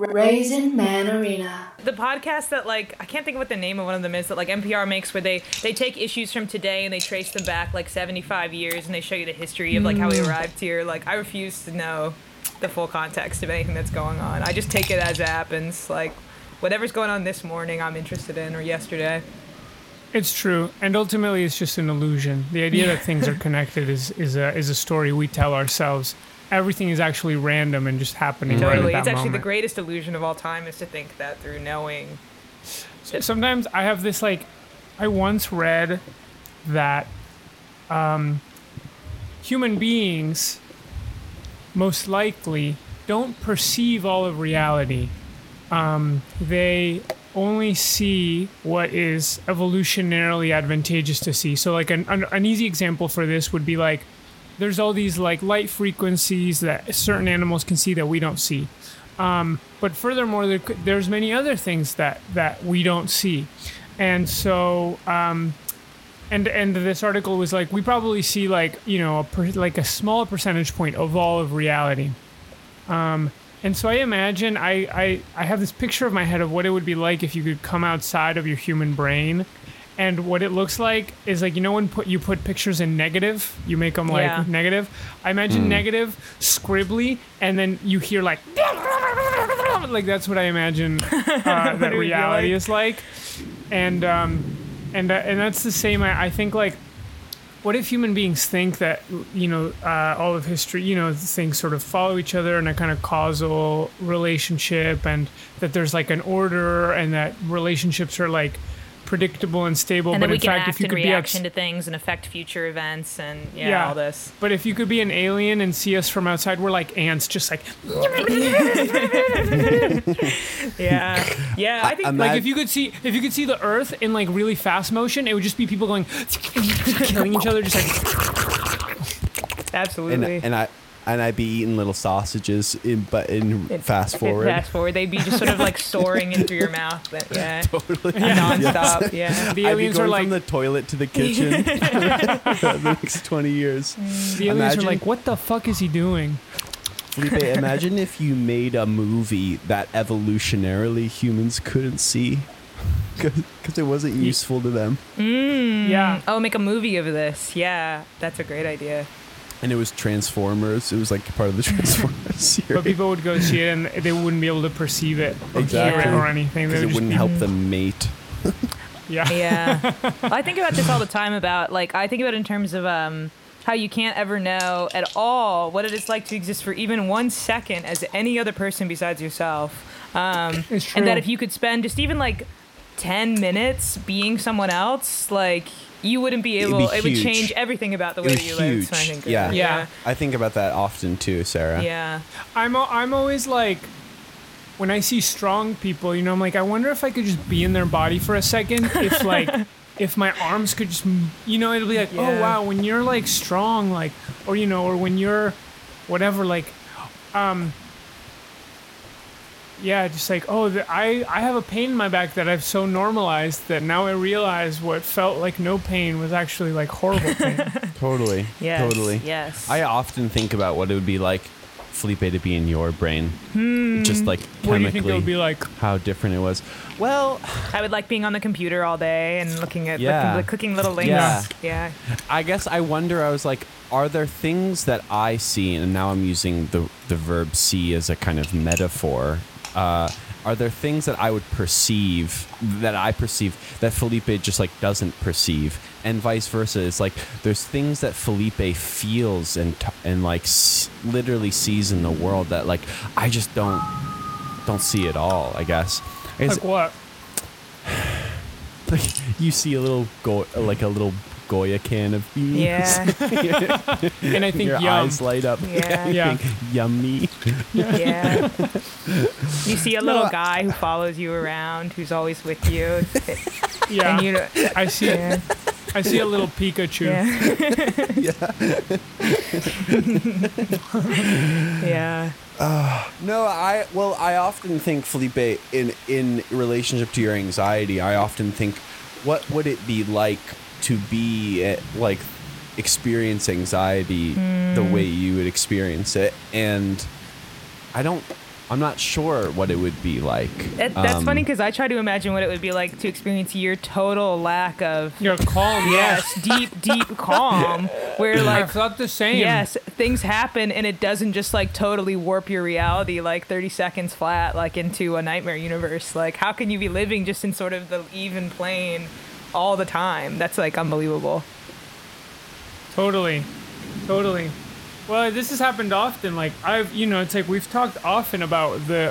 Raisin Man Arena. The podcast that, like, I can't think of what the name of one of them is, that, like, NPR makes, where they take issues from today and they trace them back, like, 75 years, and they show you the history of, like, how we arrived here. Like, I refuse to know the full context of anything that's going on. I just take it as it happens. Like, whatever's going on this morning, I'm interested in, or yesterday. It's true. And ultimately, it's just an illusion. The idea that things are connected is a story we tell ourselves. Everything is actually random and just happening right at that It's actually moment. The greatest illusion of all time is to think that through knowing. Sometimes I have this, like, I once read that human beings most likely don't perceive all of reality. They only see what is evolutionarily advantageous to see. So, like, an easy example for this would be, like, there's all these, like, light frequencies that certain animals can see that we don't see. But furthermore, there's many other things that we don't see. And so, and this article was like, we probably see, like, you know, a small percentage point of all of reality. And so I imagine I have this picture of my head of what it would be like if you could come outside of your human brain. And what it looks like is, like, you know, when you put pictures in negative, you make them like negative. I imagine negative, scribbly, and then you hear, like, like, that's what I imagine that reality is like. And that's the same. I think, like, what if human beings think that, you know, all of history, you know, things sort of follow each other in a kind of causal relationship, and that there's, like, an order, and that relationships are, like, predictable and stable, and but in fact, if you could be reaction to things and affect future events and all this. But if you could be an alien and see us from outside, we're like ants, just like yeah. I think like if you could see the Earth in, like, really fast motion, it would just be people going killing each other, just like absolutely. And I'd be eating little sausages, fast forward. They'd be just sort of, like, soaring into your mouth. But, yeah. Totally. Nonstop. Yes. Yeah. The aliens are like, from the toilet to the kitchen the next 20 years. The aliens are like, what the fuck is he doing? Felipe, imagine if you made a movie that evolutionarily humans couldn't see because it wasn't useful to them. Yeah. Oh, make a movie of this. Yeah, that's a great idea. And it was Transformers. It was, like, part of the Transformers series. But people would go see it, and they wouldn't be able to perceive it or hear it or anything. Because it wouldn't help them mate. Yeah. I think about this all the time about, like, I think about it in terms of how you can't ever know at all what it is like to exist for even 1 second as any other person besides yourself. It's true. And that if you could spend just even, like, 10 minutes being someone else, like, you wouldn't be able... It would change everything about the way you live. So I think yeah. I think about that often too, Sarah. Yeah. I'm always like, when I see strong people, you know, I'm like, I wonder if I could just be in their body for a second. If, like, if my arms could just... You know, it'll be like, oh, wow, when you're, like, strong, like... Or, you know, or when you're whatever, like... Yeah, just like, oh, I have a pain in my back that I've so normalized that now I realize what felt like no pain was actually, like, horrible pain. Totally. Yes. Totally. Yes. I often think about what it would be like, Felipe, to be in your brain. Just, like, chemically. What do you think it would be like? How different it was. Well, I would like being on the computer all day and looking at clicking little links. Yeah. I guess I wonder, I was like, are there things that I see, and now I'm using the verb see as a kind of metaphor. Are there things that I would perceive, that I perceive, that Felipe just, like, doesn't perceive, and vice versa? It's like there's things that Felipe feels and like literally sees in the world that, like, I just don't see at all. I guess. Like what? Like, you see a little Goya can of beans. Yeah. And I think your eyes light up. Yeah. Yummy. Yeah. You see a little guy who follows you around, who's always with you. Yeah. And I see a little Pikachu. Yeah. Yeah. I often think, Felipe, in relationship to your anxiety, I often think, what would it be like to be, like, experience anxiety the way you would experience it? And I don't, I'm not sure what it would be like. That's funny because I try to imagine what it would be like to experience your total lack of... Your calm. Yes, deep calm. Where like... I felt the same. Yes, things happen and it doesn't just like totally warp your reality like 30 seconds flat like into a nightmare universe. Like how can you be living just in sort of the even plane all the time? That's like unbelievable. Totally. Well, this has happened often. Like I've, it's like we've talked often about the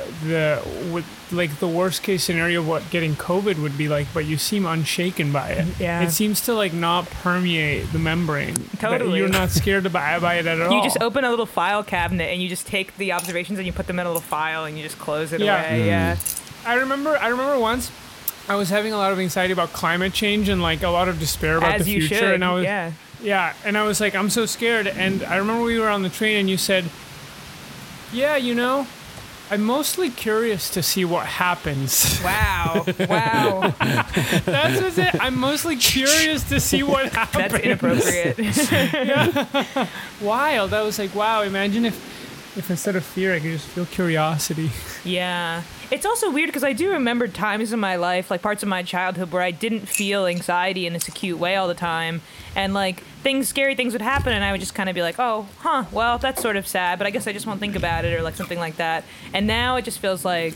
worst case scenario of what getting COVID would be like, but you seem unshaken by it. Yeah. It seems to like not permeate the membrane. Totally. You're not scared by it at all. You just open a little file cabinet and you just take the observations and you put them in a little file and you just close it away. Mm. Yeah. I remember once I was having a lot of anxiety about climate change and like a lot of despair about the future. Should. And I was. Yeah. Yeah, and I was like, I'm so scared. And I remember we were on the train and you said, yeah, I'm mostly curious to see what happens. Wow. That's what's it. I'm mostly curious to see what happens. That's inappropriate. Yeah. Wild. I was like, wow, imagine if instead of fear, I could just feel curiosity. Yeah. It's also weird because I do remember times in my life, like parts of my childhood where I didn't feel anxiety in this acute way all the time. And like scary things would happen and I would just kind of be like, oh, huh, well, that's sort of sad, but I guess I just won't think about it or like something like that. And now it just feels like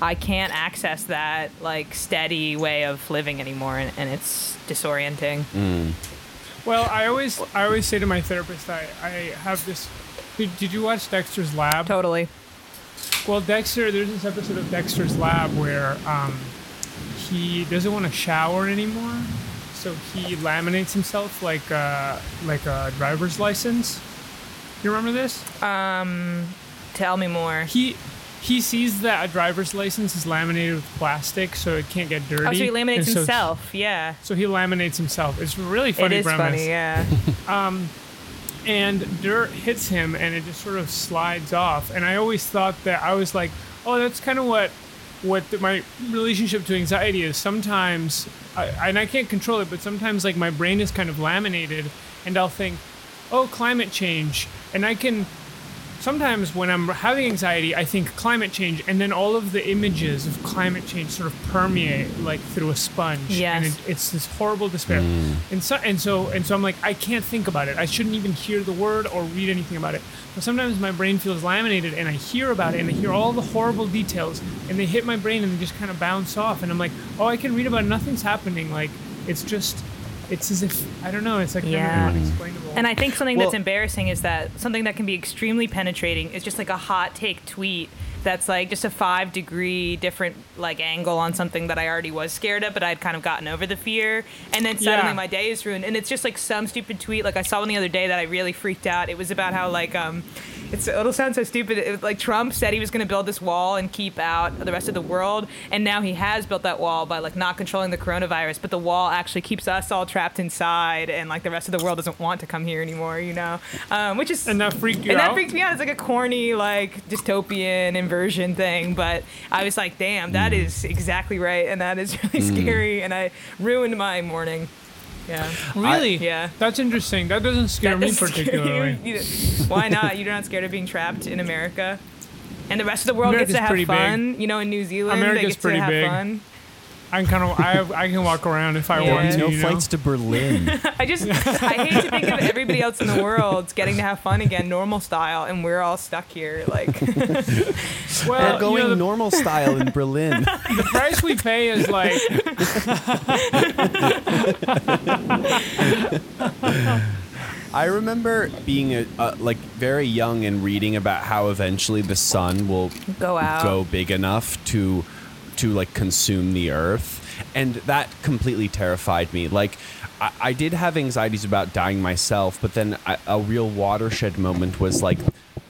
I can't access that like steady way of living anymore and it's disorienting. Mm. Well, I always say to my therapist, I have this... Did you watch Dexter's Lab? Totally. Well, there's this episode of Dexter's Lab where he doesn't want to shower anymore, so he laminates himself like a driver's license. You remember this? Tell me more. He sees that a driver's license is laminated with plastic, so it can't get dirty. Oh, so he laminates himself, yeah. So he laminates himself. It's really funny. It is premise. Funny, yeah. And dirt hits him and it just sort of slides off. And I always thought that I was like, oh, that's kind of what my relationship to anxiety is. Sometimes, I can't control it, but sometimes like my brain is kind of laminated and I'll think, oh, climate change. And I can, sometimes when I'm having anxiety, I think climate change. And then all of the images of climate change sort of permeate like through a sponge. Yes. And it's this horrible despair. Mm. And so I'm like, I can't think about it. I shouldn't even hear the word or read anything about it. But sometimes my brain feels laminated and I hear about it and I hear all the horrible details and they hit my brain and they just kind of bounce off. And I'm like, oh, I can read about it. Nothing's happening. Like, it's as if, I don't know, it's like never unexplainable. And I think something that's embarrassing is that something that can be extremely penetrating is just like a hot take tweet that's like just a 5-degree different like angle on something that I already was scared of, but I'd kind of gotten over the fear. And then suddenly my day is ruined. And it's just like some stupid tweet. Like I saw one the other day that I really freaked out. It was about how like, it'll sound so stupid. It was like Trump said he was going to build this wall and keep out the rest of the world. And now he has built that wall by like not controlling the coronavirus. But the wall actually keeps us all trapped inside. And like the rest of the world doesn't want to come here anymore, which is. And that freaked you out? And that freaked me out. It's like a corny, like dystopian inversion thing. But I was like, damn, that is exactly right. And that is really scary. And I ruined my morning. Yeah. Really? Yeah. That's interesting. That doesn't scare me particularly. Why not? You're not scared of being trapped in America, and the rest of the world America's gets to have fun. Big. In New Zealand, America's they get pretty to have big. Fun. I can walk around if I want to. No flights to Berlin. I hate to think of everybody else in the world getting to have fun again, normal style, and we're all stuck here. Like, well, going normal style in Berlin. The price we pay is like. I remember being very young and reading about how eventually the sun will go big enough to like consume the earth, and that completely terrified me. Like I did have anxieties about dying myself, but then a real watershed moment was like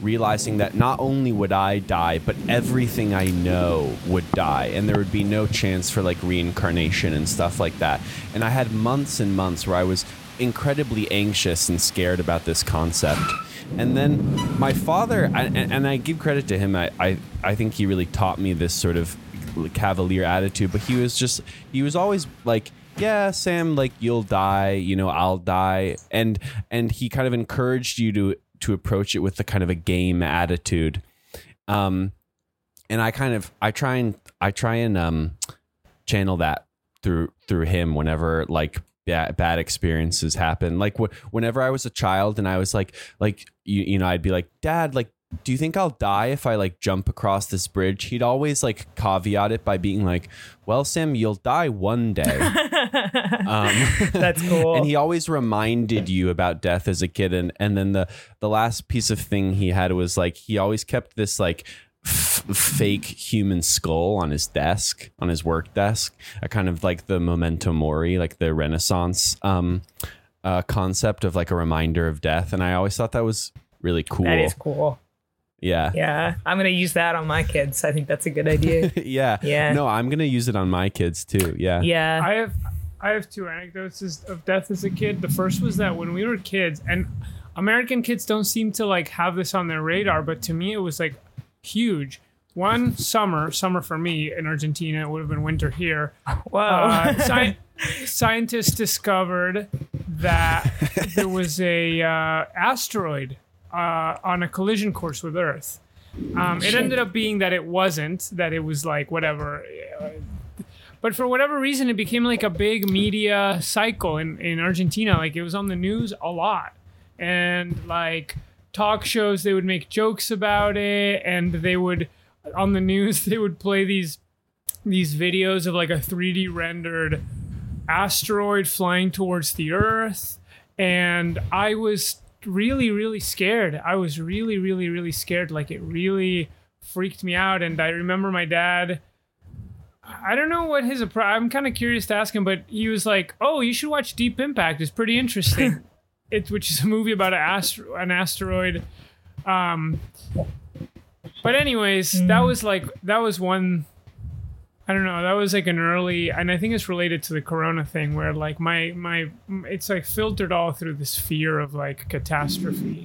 realizing that not only would I die, but everything I know would die, and there would be no chance for like reincarnation and stuff like that. And I had months and months where I was incredibly anxious and scared about this concept. And then my father, and I give credit to him, I think he really taught me this sort of cavalier attitude, but he was always like, yeah, Sam, like you'll die, I'll die, and he kind of encouraged you to approach it with the kind of a game attitude, And I kind of, I try and channel that through him whenever like bad experiences happen. Like whenever I was a child and I was like, you know, I'd be like, Dad, like, do you think I'll die if I like jump across this bridge? He'd always like caveat it by being like, well, Sim, you'll die one day. That's cool. And he always reminded you about death as a kid. And then the last piece of thing he had was like, he always kept this like fake human skull on his desk, on his work desk, a kind of like the memento mori, like the Renaissance concept of like a reminder of death. And I always thought that was really cool. That is cool. Yeah. Yeah. I'm going to use that on my kids. I think that's a good idea. Yeah. Yeah. No, I'm going to use it on my kids too. Yeah. Yeah. I have two anecdotes of death as a kid. The first was that when we were kids, and American kids don't seem to like have this on their radar, but to me it was like huge. One summer for me in Argentina, it would have been winter here. Wow. Scientists discovered that there was a asteroid on a collision course with Earth. It ended up being that it wasn't, that it was like whatever. But for whatever reason, it became like a big media cycle in Argentina. Like it was on the news a lot. And like talk shows, they would make jokes about it. And they would, on the news, they would play these videos of like a 3D rendered asteroid flying towards the Earth. And I was really scared. I was really scared. Like it really freaked me out. And I remember my dad, I don't know what his approach, I'm kind of curious to ask him, but he was like, oh, you should watch Deep Impact, it's pretty interesting. Which is a movie about an asteroid. But anyways, that was one, I don't know, that was like an early, and I think it's related to the corona thing where like my it's like filtered all through this fear of like catastrophe.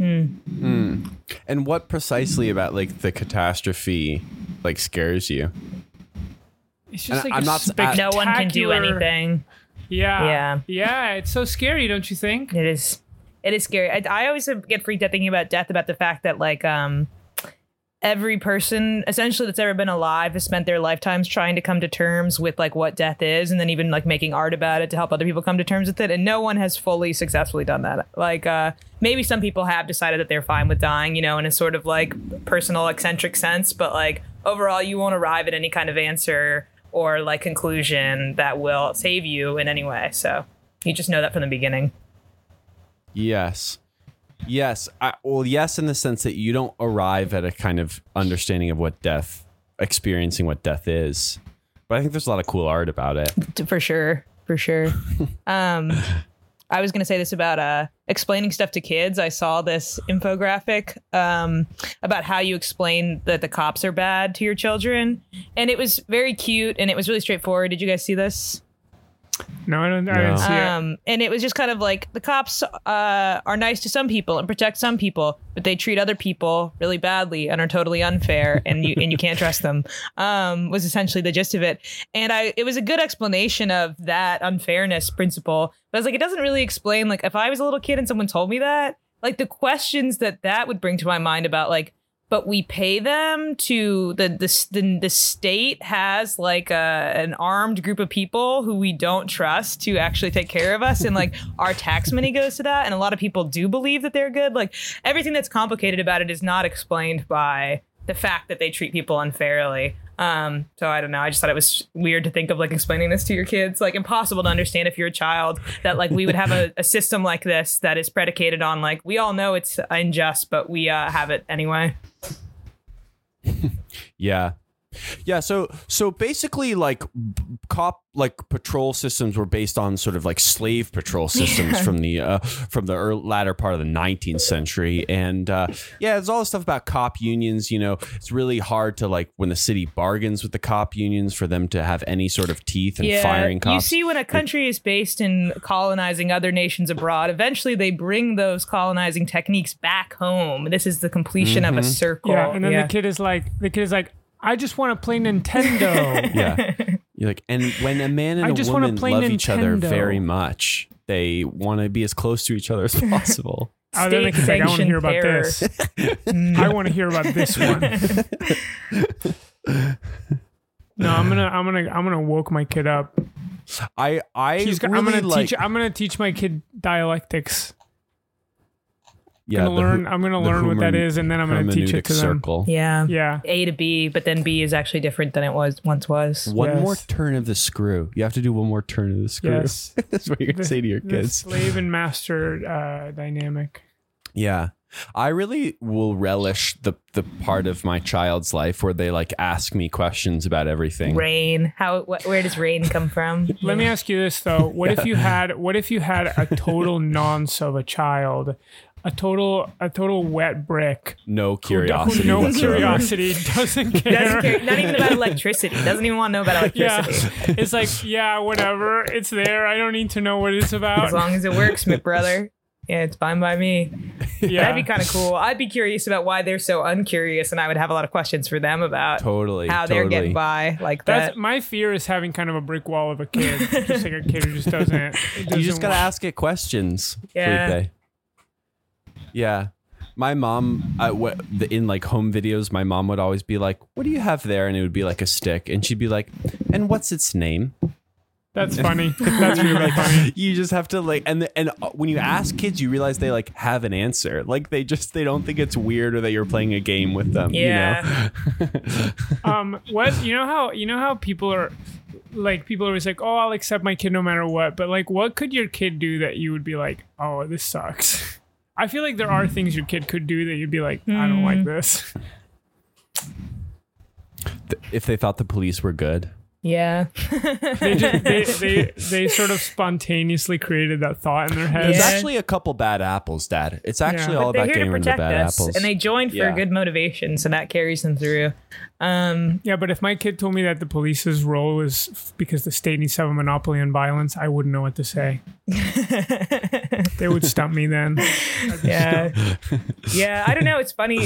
And what precisely about like the catastrophe like scares you? It's just and like no one can do anything. Yeah. It's so scary, don't you think? It is scary. I always get freaked out thinking about death, about the fact that like every person essentially that's ever been alive has spent their lifetimes trying to come to terms with like what death is, and then even like making art about it to help other people come to terms with it. And no one has fully successfully done that. Like maybe some people have decided that they're fine with dying, you know, in a sort of like personal eccentric sense. But like overall, you won't arrive at any kind of answer or like conclusion that will save you in any way. So you just know that from the beginning. Yes. Yes, in the sense that you don't arrive at a kind of understanding of what death, experiencing what death is. But I think there's a lot of cool art about it. For sure. I was going to say this about explaining stuff to kids. I saw this infographic about how you explain that the cops are bad to your children. And it was very cute and it was really straightforward. Did you guys see this? No, I didn't see it. And it was just kind of like the cops are nice to some people and protect some people, but they treat other people really badly and are totally unfair, and you can't trust them. Was essentially the gist of it. And it was a good explanation of that unfairness principle. But I was like, it doesn't really explain, like if I was a little kid and someone told me that, like the questions that would bring to my mind about like, but we pay them to the state has like an armed group of people who we don't trust to actually take care of us. And like our tax money goes to that. And a lot of people do believe that they're good. Like everything that's complicated about it is not explained by the fact that they treat people unfairly. So I don't know. I just thought it was weird to think of like explaining this to your kids, like impossible to understand if you're a child, that like we would have a system like this that is predicated on like, we all know it's unjust, but we have it anyway. Yeah. So basically like patrol systems were based on sort of like slave patrol systems from the latter part of the 19th century. And there's all this stuff about cop unions. You know, it's really hard to like when the city bargains with the cop unions for them to have any sort of teeth in firing cops. You see, when a country is based in colonizing other nations abroad, eventually they bring those colonizing techniques back home. This is the completion of a circle. Yeah, and then the kid is like, I just want to play Nintendo. Yeah. You're like, and when a man and a woman love each other very much, they want to be as close to each other as possible. Oh, then it's like, I want to hear about this. I want to hear about this one. No, I'm gonna woke my kid up. I'm gonna teach my kid dialectics. Yeah, I'm gonna learn what that is, and then I'm gonna teach it to circle. Them. Yeah. A to B, but then B is actually different than it once was. One more turn of the screw. You have to do one more turn of the screw. Yes. That's what you're gonna say to your kids. Slave and master dynamic. Yeah, I really will relish the part of my child's life where they like ask me questions about everything. Rain. Where does rain come from? Let me ask you this though: What if you had a total nonce of a child? A total wet brick. No curiosity. No curiosity. Doesn't care. Not even about electricity. Doesn't even want to know about electricity. Yeah. It's like, yeah, whatever. It's there. I don't need to know what it's about. As long as it works, my brother. Yeah, it's fine by me. Yeah. That'd be kind of cool. I'd be curious about why they're so uncurious, and I would have a lot of questions for them about how they're getting by like that. My fear is having kind of a brick wall of a kid. Just like a kid who just doesn't. You just got to ask it questions. Yeah. Felipe. Yeah, my mom, in like home videos, my mom would always be like, what do you have there? And it would be like a stick. And she'd be like, and what's its name? That's funny. That's really funny. You just have to like, and when you ask kids, you realize they like have an answer. Like they don't think it's weird or that you're playing a game with them. Yeah. You know? You know how people are like, people are always like, oh, I'll accept my kid no matter what. But like, what could your kid do that you would be like, oh, this sucks? I feel like there are things your kid could do that you'd be like, I don't like this. If they thought the police were good. Yeah. they sort of spontaneously created that thought in their head. Yeah. There's actually a couple bad apples, Dad. It's actually all about getting rid of the bad apples. And they joined for a good motivation, so that carries them through. Yeah, but if my kid told me that the police's role is because the state needs to have a monopoly on violence, I wouldn't know what to say. They would stump me then. Yeah. Yeah, I don't know. It's funny.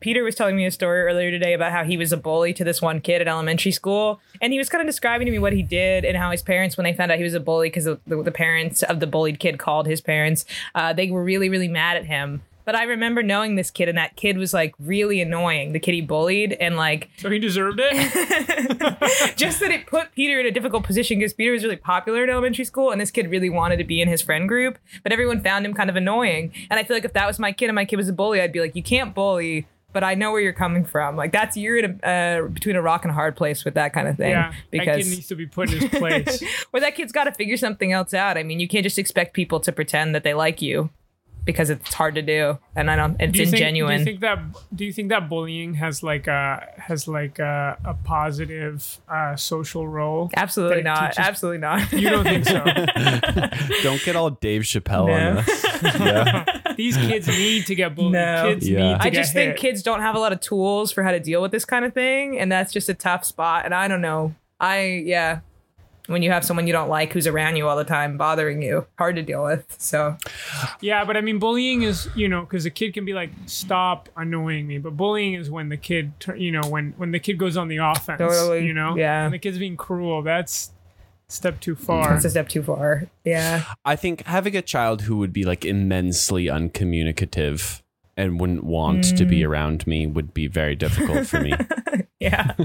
Peter was telling me a story earlier today about how he was a bully to this one kid at elementary school. And he was kind of describing to me what he did and how his parents, when they found out he was a bully, because the parents of the bullied kid called his parents, they were really, really mad at him. But I remember knowing this kid, and that kid was like really annoying, the kid he bullied, and like, so he deserved it. Just that it put Peter in a difficult position because Peter was really popular in elementary school, and this kid really wanted to be in his friend group, but everyone found him kind of annoying. And I feel like if that was my kid and my kid was a bully, I'd be like, you can't bully, but I know where you're coming from. Like, that's, you're in a between a rock and a hard place with that kind of thing. Yeah, because that kid needs to be put in his place. Well, that kid's got to figure something else out. I mean, you can't just expect people to pretend that they like you, because it's hard to do, and I don't. It's ingenuine. Do you think that bullying has a positive social role? Absolutely not. Absolutely not. You don't think so? Don't get all Dave Chappelle on us. Yeah. These kids need to get bullied. No. Kids need to get hit. Think kids don't have a lot of tools for how to deal with this kind of thing, and that's just a tough spot. And I don't know. When you have someone you don't like who's around you all the time bothering you, hard to deal with. So, yeah, but I mean, bullying is, you know, because a kid can be like, stop annoying me. But bullying is when the kid, when the kid goes on the offense, totally. You know, yeah, when the kid's being cruel. That's step too far. That's a step too far. Yeah. I think having a child who would be like immensely uncommunicative and wouldn't want to be around me would be very difficult for me. Yeah.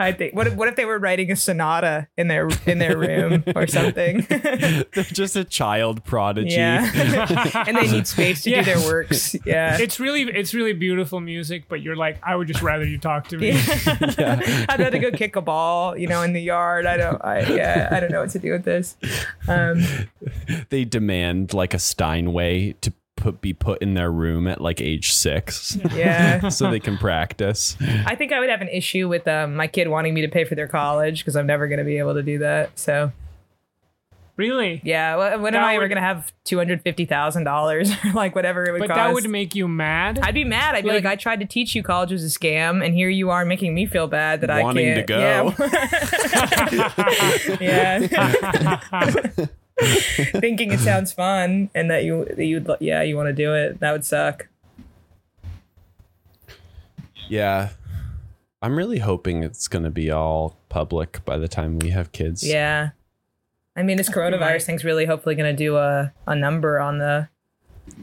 I think. What if they were writing a sonata in their room or something? They're just a child prodigy, yeah. And they need space to do their works. Yeah, it's really beautiful music, but you're like, I would just rather you talk to me. Yeah. Yeah. I'd rather go kick a ball, you know, in the yard. I don't know what to do with this. They demand like a Steinway to be put in their room at like age 6. Yeah. So they can practice. I think I would have an issue with my kid wanting me to pay for their college, because I'm never going to be able to do that. So. Really? Yeah. Well, when am I ever going to have $250,000 or like whatever it would cost? But that would make you mad? I'd be mad. I'd be like, I tried to teach you college was a scam, and here you are making me feel bad that I can't. Wanting to go. Yeah. Yeah. Thinking it sounds fun and that you want to do it. That would suck. Yeah. I'm really hoping it's going to be all public by the time we have kids. Yeah. I mean, this coronavirus thing's really hopefully going to do a number on the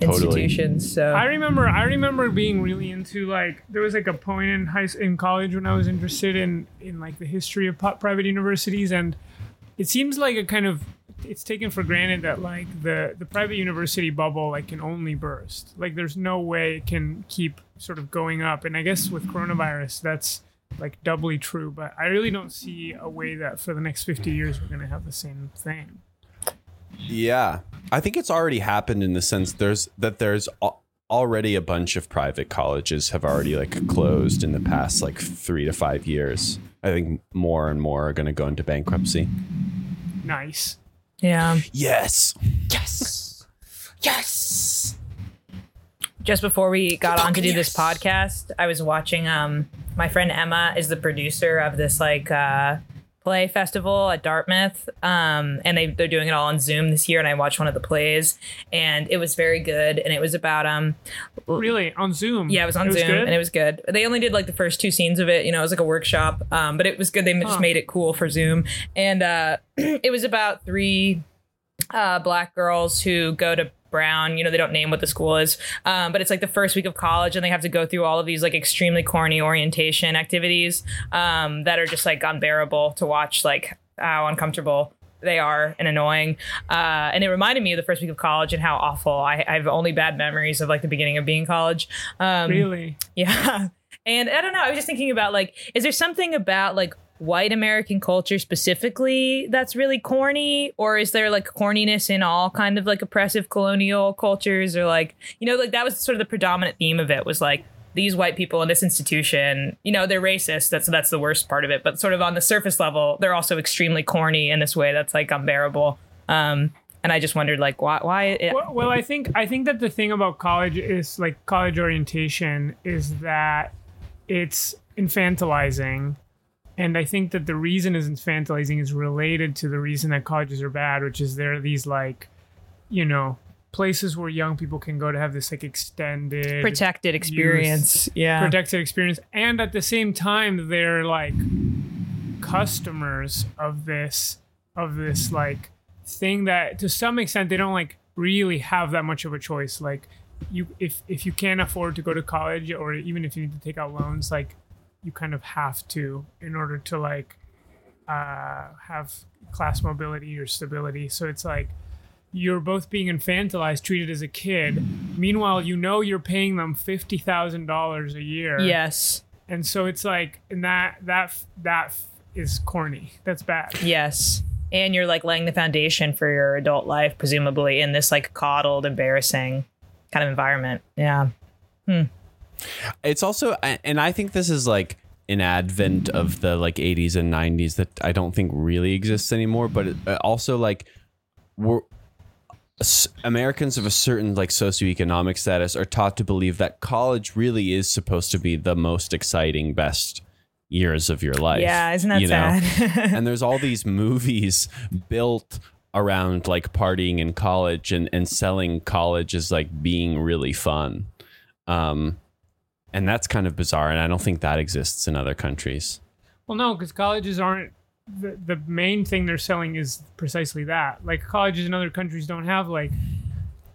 institutions. So I remember being really into, like, there was like a point in college when I was interested in like the history of private universities, and it seems like a kind of, it's taken for granted that like the private university bubble like can only burst, like there's no way it can keep sort of going up, and I guess with coronavirus that's like doubly true, but I really don't see a way that for the next 50 years we're going to have the same thing. Yeah, I think it's already happened in the sense there's already a bunch of private colleges have already like closed in the past like 3 to 5 years. I think more and more are going to go into bankruptcy. Nice. Yeah. Yes. Yes. Just before we got on to do this podcast, I was watching, my friend Emma is the producer of this like play festival at Dartmouth, and they're doing it all on Zoom this year, and I watched one of the plays and it was very good, and it was about really on Zoom. Yeah, it was on Zoom and it was good. They only did like the first 2 scenes of it, you know, it was like a workshop, but it was good. They just made it cool for Zoom, and it was about 3 black girls who go to Brown, you know, they don't name what the school is, but it's like the first week of college and they have to go through all of these like extremely corny orientation activities that are just like unbearable to watch, like how uncomfortable they are and annoying, and it reminded me of the first week of college and how awful. I have only bad memories of like the beginning of being in college. Really? Yeah. And I don't know, I was just thinking about like, is there something about like white American culture specifically that's really corny, or is there like corniness in all kind of like oppressive colonial cultures, or like, you know, like that was sort of the predominant theme of it, was like these white people in this institution, you know, they're racist, that's the worst part of it, but sort of on the surface level they're also extremely corny in this way that's like unbearable. And I just wondered like why it... well I think that the thing about college is like college orientation is that it's infantilizing. And I think that the reason is infantilizing is related to the reason that colleges are bad, which is there are these like, you know, places where young people can go to have this like extended protected experience. Yeah. Protected experience. And at the same time, they're like customers of this like thing that to some extent they don't like really have that much of a choice. Like you, if you can't afford to go to college, or even if you need to take out loans, like you kind of have to in order to like have class mobility or stability. So it's like you're both being infantilized, treated as a kid. Meanwhile, you know, you're paying them $50,000 a year. Yes. And so it's like, and that is corny. That's bad. Yes. And you're like laying the foundation for your adult life, presumably in this like coddled, embarrassing kind of environment. Yeah. Hmm. It's also, and I think this is like an advent of the like 80s and 90s that I don't think really exists anymore, but also like Americans of a certain like socioeconomic status are taught to believe that college really is supposed to be the most exciting, best years of your life. Yeah, isn't that sad? And there's all these movies built around like partying in college and selling college as like being really fun. And that's kind of bizarre, and I don't think that exists in other countries. Well, no, because colleges aren't... The main thing they're selling is precisely that. Like, colleges in other countries don't have, like,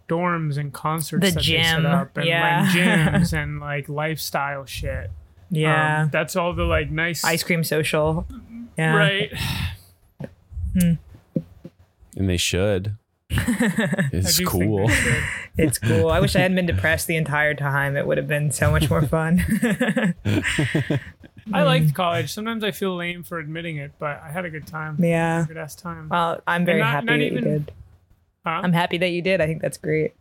dorms and concerts that they set up. And, like, gyms and, like, lifestyle shit. Yeah. That's all the, like, nice... Ice cream social. Yeah. Right. And they should. It's cool. It's cool. I wish I hadn't been depressed the entire time. It would have been so much more fun. I liked college. Sometimes I feel lame for admitting it, but I had a good time. Yeah. Good ass time. Well, I'm very happy that you did. Huh? I'm happy that you did. I think that's great.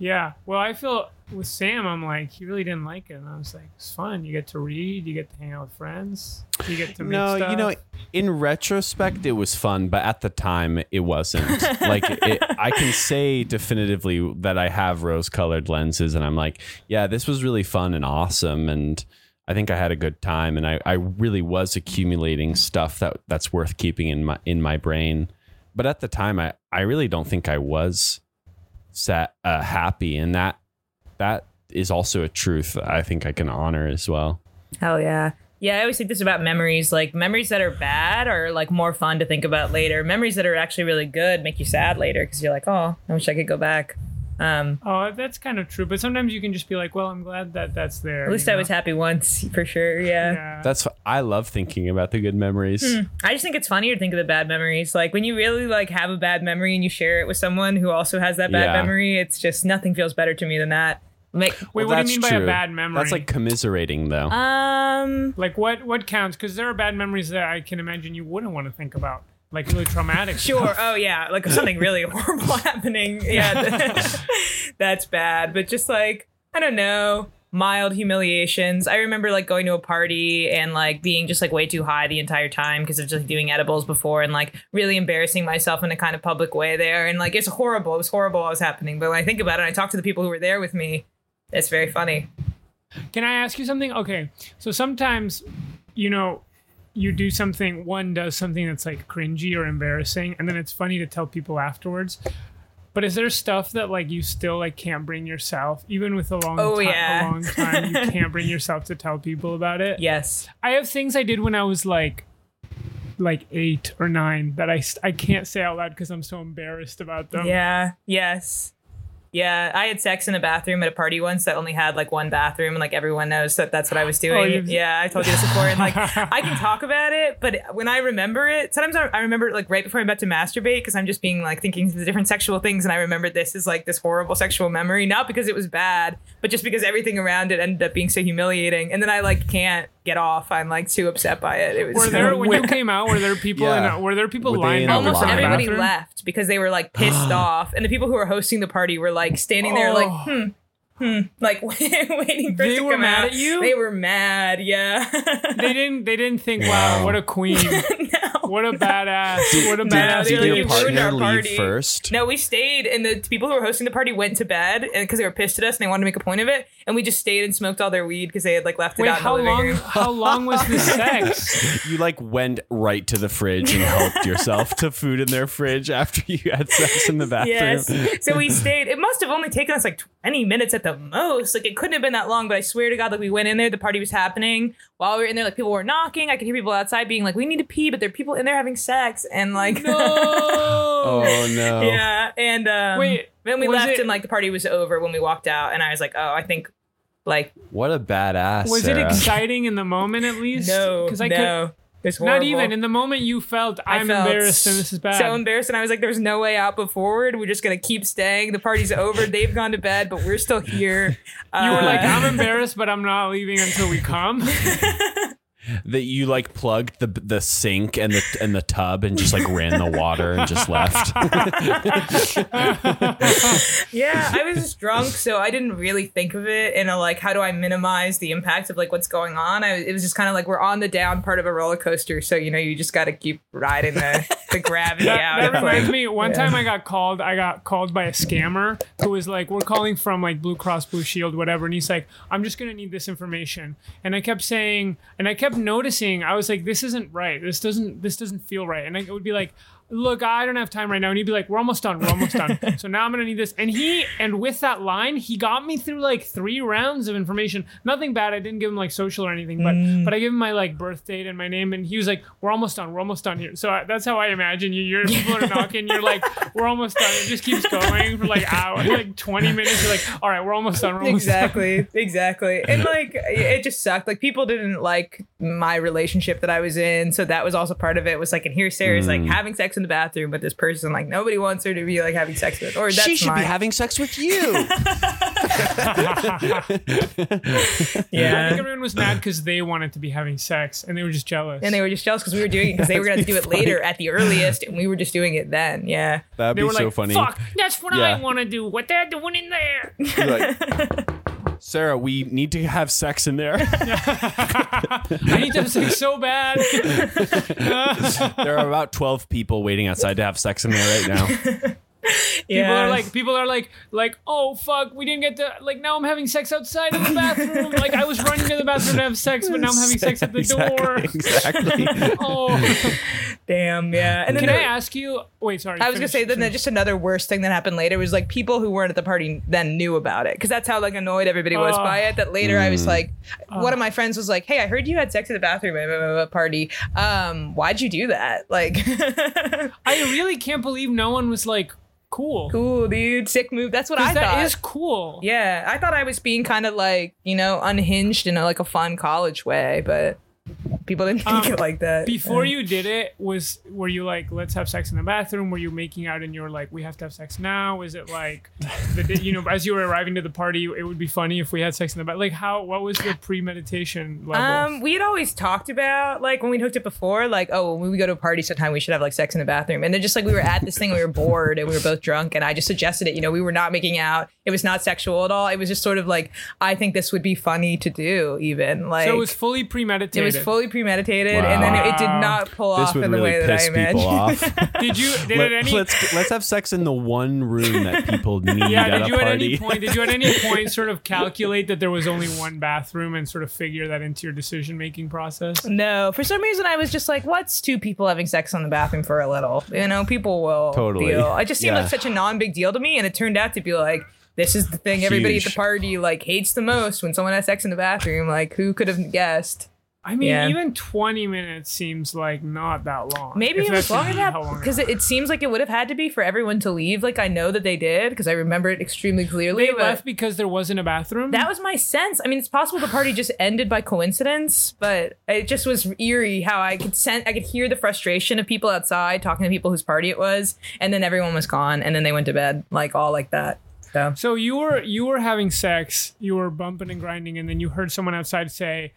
Yeah. Well, I feel with Sam, I'm like, he really didn't like it. And I was like, it's fun. You get to read. You get to hang out with friends. You get to make stuff. No, you know, in retrospect, it was fun. But at the time, it wasn't. Like, I can say definitively that I have rose-colored lenses. And I'm like, yeah, this was really fun and awesome. And I think I had a good time. And I really was accumulating stuff that's worth keeping in my brain. But at the time, I really don't think I was happy, and that is also a truth I think I can honor as well. Hell yeah. Yeah, I always think this about memories. Like, memories that are bad are like more fun to think about later. Memories that are actually really good make you sad later because you're like, oh, I wish I could go back. Oh, that's kind of true. But sometimes you can just be like, well, I'm glad that that's there. At least I was happy once, for sure. Yeah. That's what I love, thinking about the good memories. I just think it's funnier to think of the bad memories. Like when you really like have a bad memory and you share it with someone who also has that bad memory, it's just nothing feels better to me than that. Like, wait, well, what do you mean by a bad memory? That's like commiserating, though. Like what counts? Because there are bad memories that I can imagine you wouldn't want to think about. Like really traumatic. Sure. Oh yeah. Like something really horrible happening. Yeah. That's bad. But just like, I don't know, mild humiliations. I remember like going to a party and like being just like way too high the entire time because of just doing edibles before and like really embarrassing myself in a kind of public way there. And like, it's horrible. It was horrible what was happening. But when I think about it, I talk to the people who were there with me. It's very funny. Can I ask you something? Okay. So sometimes, you know, one does something that's like cringy or embarrassing, and then it's funny to tell people afterwards. But is there stuff that like you still like can't bring yourself, even with a long time, you can't bring yourself to tell people about it? Yes. I have things I did when I was like 8 or 9 that I can't say out loud because I'm so embarrassed about them. Yeah. Yes. Yeah, I had sex in a bathroom at a party once that only had like one bathroom, and like everyone knows that that's what I was doing. Yeah, I told you this before, and like I can talk about it, but when I remember it, sometimes I remember it like right before I'm about to masturbate because I'm just being like thinking the different sexual things, and I remember this is like this horrible sexual memory, not because it was bad, but just because everything around it ended up being so humiliating, and then I like can't get off. I'm like too upset by it. It was when you came out, were there people lined up? Almost everybody left because they were like pissed off, and the people who were hosting the party were like standing there like like waiting for it to come out. They were mad. Yeah. They didn't think, wow, what a queen. What a badass. What a badass. Did your partner leave first? No, we stayed, and the people who were hosting the party went to bed because they were pissed at us and they wanted to make a point of it, and we just stayed and smoked all their weed because they had like left it out in the living room. How long was the sex? You like went right to the fridge and helped yourself to food in their fridge after you had sex in the bathroom. Yes. So we stayed. It must have only taken us like 20 minutes at the most. Like it couldn't have been that long, but I swear to God, like we went in there, the party was happening. While we were in there, like people were knocking. I could hear people outside being like, we need to pee, but there are people in there having sex, and like no. Oh no. Yeah. And then we left and like the party was over when we walked out, and I was like, oh, I think like what a badass. Was Sarah. It exciting in the moment at least? No. Because I could it's horrible. Not even in the moment you felt I felt embarrassed and this is bad. So embarrassed, and I was like, there's no way out but forward. We're just going to keep staying. The party's over. They've gone to bed, but we're still here. You were like, I'm embarrassed, but I'm not leaving until we come. That you like plugged the sink and the tub and just like ran the water and just left. Yeah, I was just drunk, so I didn't really think of it in a like, how do I minimize the impact of like what's going on? It was just kind of like we're on the down part of a roller coaster, so you know you just got to keep riding the gravity out. That reminds me, one time I got called by a scammer who was like, we're calling from like Blue Cross Blue Shield, whatever, and he's like, I'm just gonna need this information, and I kept noticing, I was like, this isn't right. This doesn't feel right. And it would be like, look, I don't have time right now. And he'd be like, we're almost done. So now I'm going to need this. And with that line, he got me through like 3 rounds of information. Nothing bad. I didn't give him like social or anything, but I gave him my like birth date and my name. And he was like, we're almost done here. So that's how I imagine you. You're people are knocking. You're like, we're almost done. It just keeps going for like hours, like 20 minutes. You're like, all right, we're almost done. Exactly. And like, it just sucked. Like people didn't like my relationship that I was in. So that was also part of it was like, and here Sarah's like having sex in the bathroom with this person, like nobody wants her to be like having sex with, or that's she should be having sex with you. Yeah, I think everyone was mad because they wanted to be having sex, and they were just jealous. And they were just jealous because we were doing it because they were going to do it later at the earliest, and we were just doing it then. Yeah, that'd be so like, funny. Fuck, that's what I want to do. What they're doing in there. Like, Sarah, we need to have sex in there. I need to have sex so bad. There are about 12 people waiting outside to have sex in there right now. Yeah. People are like, oh fuck, we didn't get to like. Now I'm having sex outside in the bathroom. Like I was running to the bathroom to have sex, but now I'm having sex at the door. Exactly. Oh, damn. Yeah. And then can I ask you? Wait, sorry. I was gonna say then just another worse thing that happened later was like people who weren't at the party then knew about it because that's how like annoyed everybody was by it. That later I was like, one of my friends was like, hey, I heard you had sex at the bathroom at a party. Why'd you do that? Like, I really can't believe no one was like. Cool. Cool, dude. Sick move. That's what I thought. That is cool. Yeah. I thought I was being kind of like, you know, unhinged in a, like a fun college way, but people didn't think it like that. Before you did it, were you like, let's have sex in the bathroom? Were you making out and you were like, we have to have sex now? Is it like, you know, as you were arriving to the party, it would be funny if we had sex in the bathroom? Like how, what was the premeditation level? We had always talked about like when we hooked up before, like, oh, when we go to a party sometime, we should have like sex in the bathroom. And then just like, we were at this thing, we were bored and we were both drunk and I just suggested it, you know, we were not making out. It was not sexual at all. It was just sort of like, I think this would be funny to do even. Like, so it was fully premeditated. It was fully premeditated. Wow. And then it did not pull this off in really the way that I imagined. Off. Let's have sex in the one room that people need. Yeah, at a party. Did you at any point sort of calculate that there was only one bathroom and sort of figure that into your decision making process? No, for some reason I was just like, what's two people having sex on the bathroom for a little? You know, people will totally deal. It just seemed like such a non-big deal to me, and it turned out to be like, this is the thing everybody at the party like hates the most when someone has sex in the bathroom. Like, who could have guessed? I mean, even 20 minutes seems like not that long. Maybe it was longer than that because it seems like it would have had to be for everyone to leave. Like, I know that they did because I remember it extremely clearly. They left because there wasn't a bathroom? That was my sense. I mean, it's possible the party just ended by coincidence, but it just was eerie how I could hear the frustration of people outside talking to people whose party it was, and then everyone was gone, and then they went to bed, like, all like that. So you were having sex, you were bumping and grinding, and then you heard someone outside say,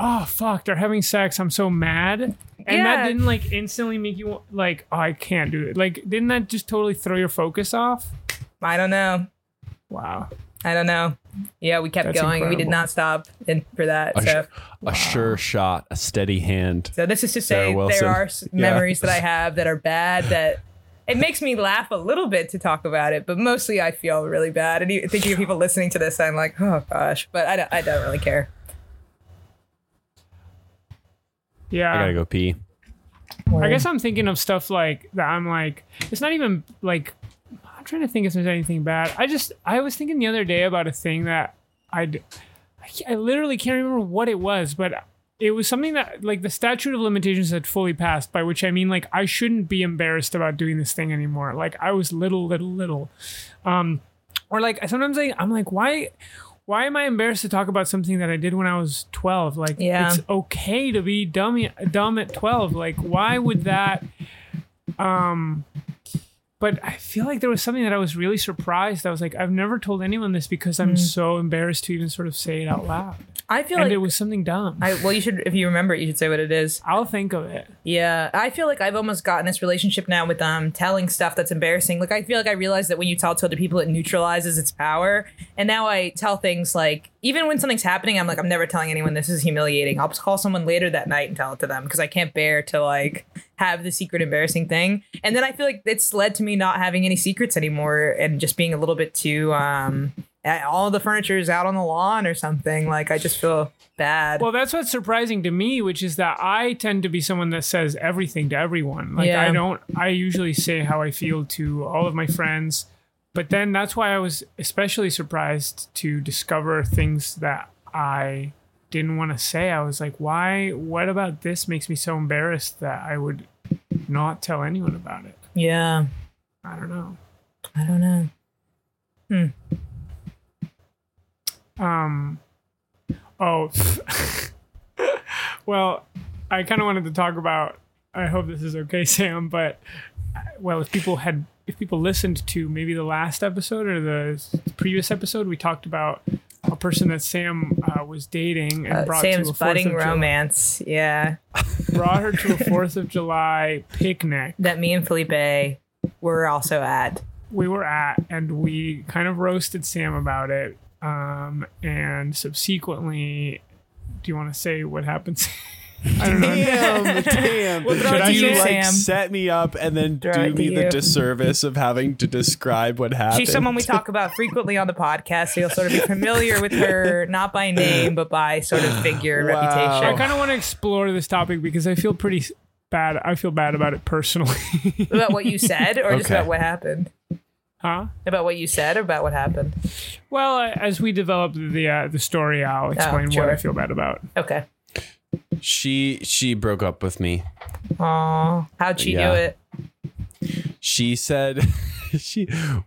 oh, fuck, they're having sex. I'm so mad. And that didn't like instantly make you like, oh, I can't do it. Like, didn't that just totally throw your focus off? I don't know. Wow. I don't know. Yeah, we kept going. Incredible. We did not stop for that. A sure shot, a steady hand. So this is to say there are memories that I have that are bad that... It makes me laugh a little bit to talk about it, but mostly I feel really bad. And thinking of people listening to this, I'm like, oh, gosh. But I don't really care. Yeah. I gotta go pee. I guess I'm thinking of stuff like that. I'm like, it's not even like, I'm trying to think if there's anything bad. I was thinking the other day about a thing that I literally can't remember what it was, but it was something that like the statute of limitations had fully passed, by which I mean, like, I shouldn't be embarrassed about doing this thing anymore. Like, I was little. Or like, sometimes I'm like, Why am I embarrassed to talk about something that I did when I was 12? Like, it's okay to be dumb at 12. Like, why would that... But I feel like there was something that I was really surprised. I was like, I've never told anyone this because I'm so embarrassed to even sort of say it out loud. I feel like it was something dumb. You should, if you remember it, you should say what it is. I'll think of it. Yeah. I feel like I've almost gotten this relationship now with telling stuff that's embarrassing. Like, I feel like I realized that when you tell to other people, it neutralizes its power. And now I tell things like, even when something's happening, I'm like, I'm never telling anyone this is humiliating. I'll call someone later that night and tell it to them because I can't bear to like have the secret embarrassing thing. And then I feel like it's led to me not having any secrets anymore and just being a little bit too... all the furniture is out on the lawn or something. Like, I just feel bad. Well, that's what's surprising to me, which is that I tend to be someone that says everything to everyone. Like, I usually say how I feel to all of my friends. But then that's why I was especially surprised to discover things that I didn't want to say. I was like, what about this makes me so embarrassed that I would not tell anyone about it? Yeah. I don't know. Hmm. Well, I kind of wanted to talk about, I hope this is okay, Sam, but well, if people listened to maybe the last episode or the previous episode, we talked about a person that Sam was dating and brought Sam's to a 4th budding of romance. July. Yeah. Brought her to a 4th of July picnic that me and Felipe were also at. We were at, and we kind of roasted Sam about it. And subsequently, do you want to say what happens? I don't know. Damn. Should you set me up and then do me the disservice of having to describe what happened? She's someone we talk about frequently on the podcast, so you'll sort of be familiar with her, not by name, but by sort of figure and reputation. I kind of want to explore this topic because I feel pretty bad. I feel bad about it personally. About what you said or just about what happened? Huh? About what you said, or about what happened? Well, as we develop the story, I'll explain what I feel bad about. Okay. She broke up with me. Aww. How'd she do it? She said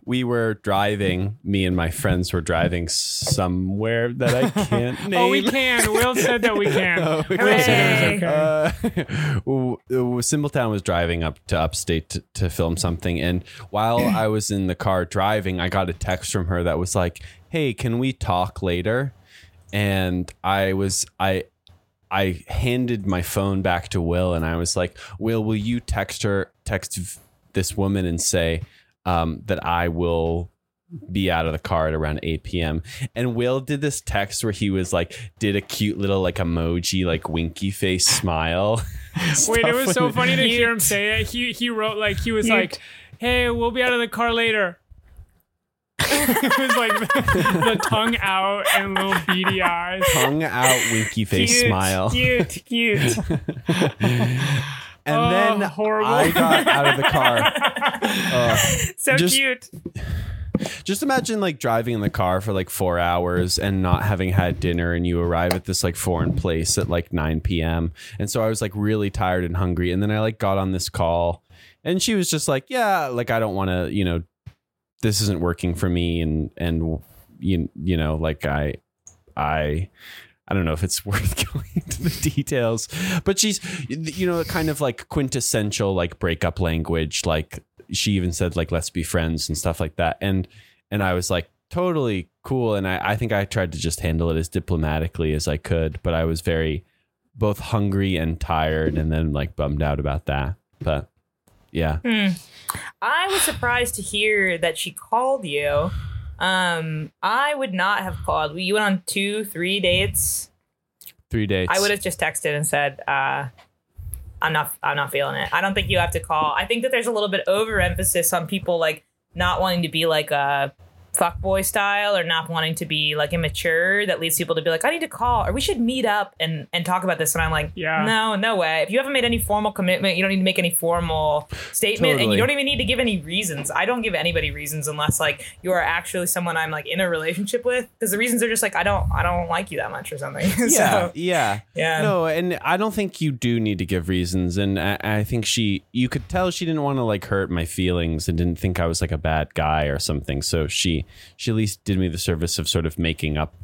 we were driving, me and my friends were driving somewhere that I can't name. Oh, we can. Will said that we can. Oh, we can. Simbletown was driving up to upstate to film something. And while I was in the car driving, I got a text from her that was like, hey, can we talk later? And I handed my phone back to Will and I was like, Will you text this woman and say that I will be out of the car at around 8 p.m. And Will did this text where he was like, did a cute little like emoji, like winky face smile. Wait, it was so funny to hear him say it. He wrote like, he was like, hey, we'll be out of the car later. It was like the tongue out and little beady eyes. Tongue out, winky face smile. Cute. And then horrible. I got out of the car. Cute. Just imagine like driving in the car for like 4 hours and not having had dinner, and you arrive at this like foreign place at like 9 p.m. And so I was like really tired and hungry. And then I like got on this call and she was just like, yeah, like I don't want to, you know, this isn't working for me. And you know, like I don't know if it's worth going into the details, but she's, you know, kind of like quintessential, like breakup language. Like she even said like, let's be friends and stuff like that. And I was like, totally cool. And I think I tried to just handle it as diplomatically as I could, but I was very both hungry and tired and then like bummed out about that. But yeah. I was surprised to hear that she called you. I would not have called. You went on 3 dates. 3 dates. I would have just texted and said, I'm not feeling it. I don't think you have to call. I think that there's a little bit overemphasis on people like not wanting to be like a fuckboy style or not wanting to be like immature that leads people to be like, I need to call or we should meet up and talk about this. And I'm like, yeah. No way. If you haven't made any formal commitment, you don't need to make any formal statement totally. And you don't even need to give any reasons. I don't give anybody reasons unless like you are actually someone I'm like in a relationship with, because the reasons are just like, I don't like you that much or something. Yeah. No, and I don't think you do need to give reasons. And I think you could tell she didn't want to like hurt my feelings and didn't think I was like a bad guy or something. So she at least did me the service of sort of making up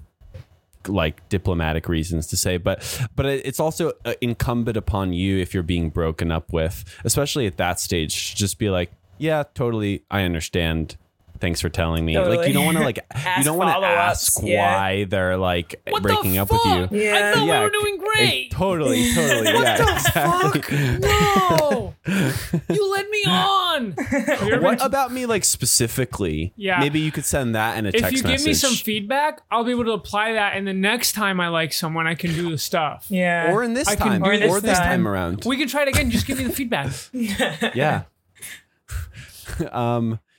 like diplomatic reasons to say, but it's also incumbent upon you if you're being broken up with, especially at that stage, just be like, yeah, totally. I understand. Thanks for telling me. Totally. Like, you don't want to like, you don't want to ask why they're like what breaking up with you. Yeah. I thought we were doing great. Totally. What fuck? No. You led me on. What about me like specifically? Yeah. Maybe you could send that in a text message. If you give me some feedback, I'll be able to apply that. And the next time I like someone, I can do the stuff. Yeah. Or this time around. We can try it again. Just give me the feedback. Yeah.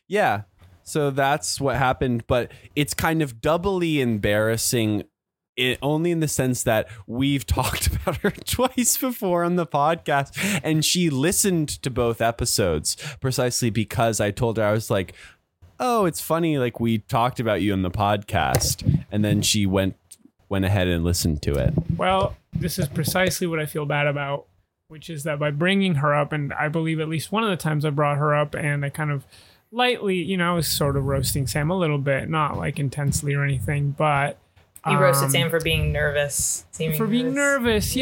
Yeah. So that's what happened, but it's kind of doubly embarrassing only in the sense that we've talked about her twice before on the podcast and she listened to both episodes precisely because I told her, I was like, oh, it's funny. Like we talked about you on the podcast and then she went ahead and listened to it. Well, this is precisely what I feel bad about, which is that by bringing her up, and I believe at least one of the times I brought her up and I kind of lightly, you know, I was sort of roasting Sam a little bit, not like intensely or anything, but you roasted Sam for being nervous. Yes.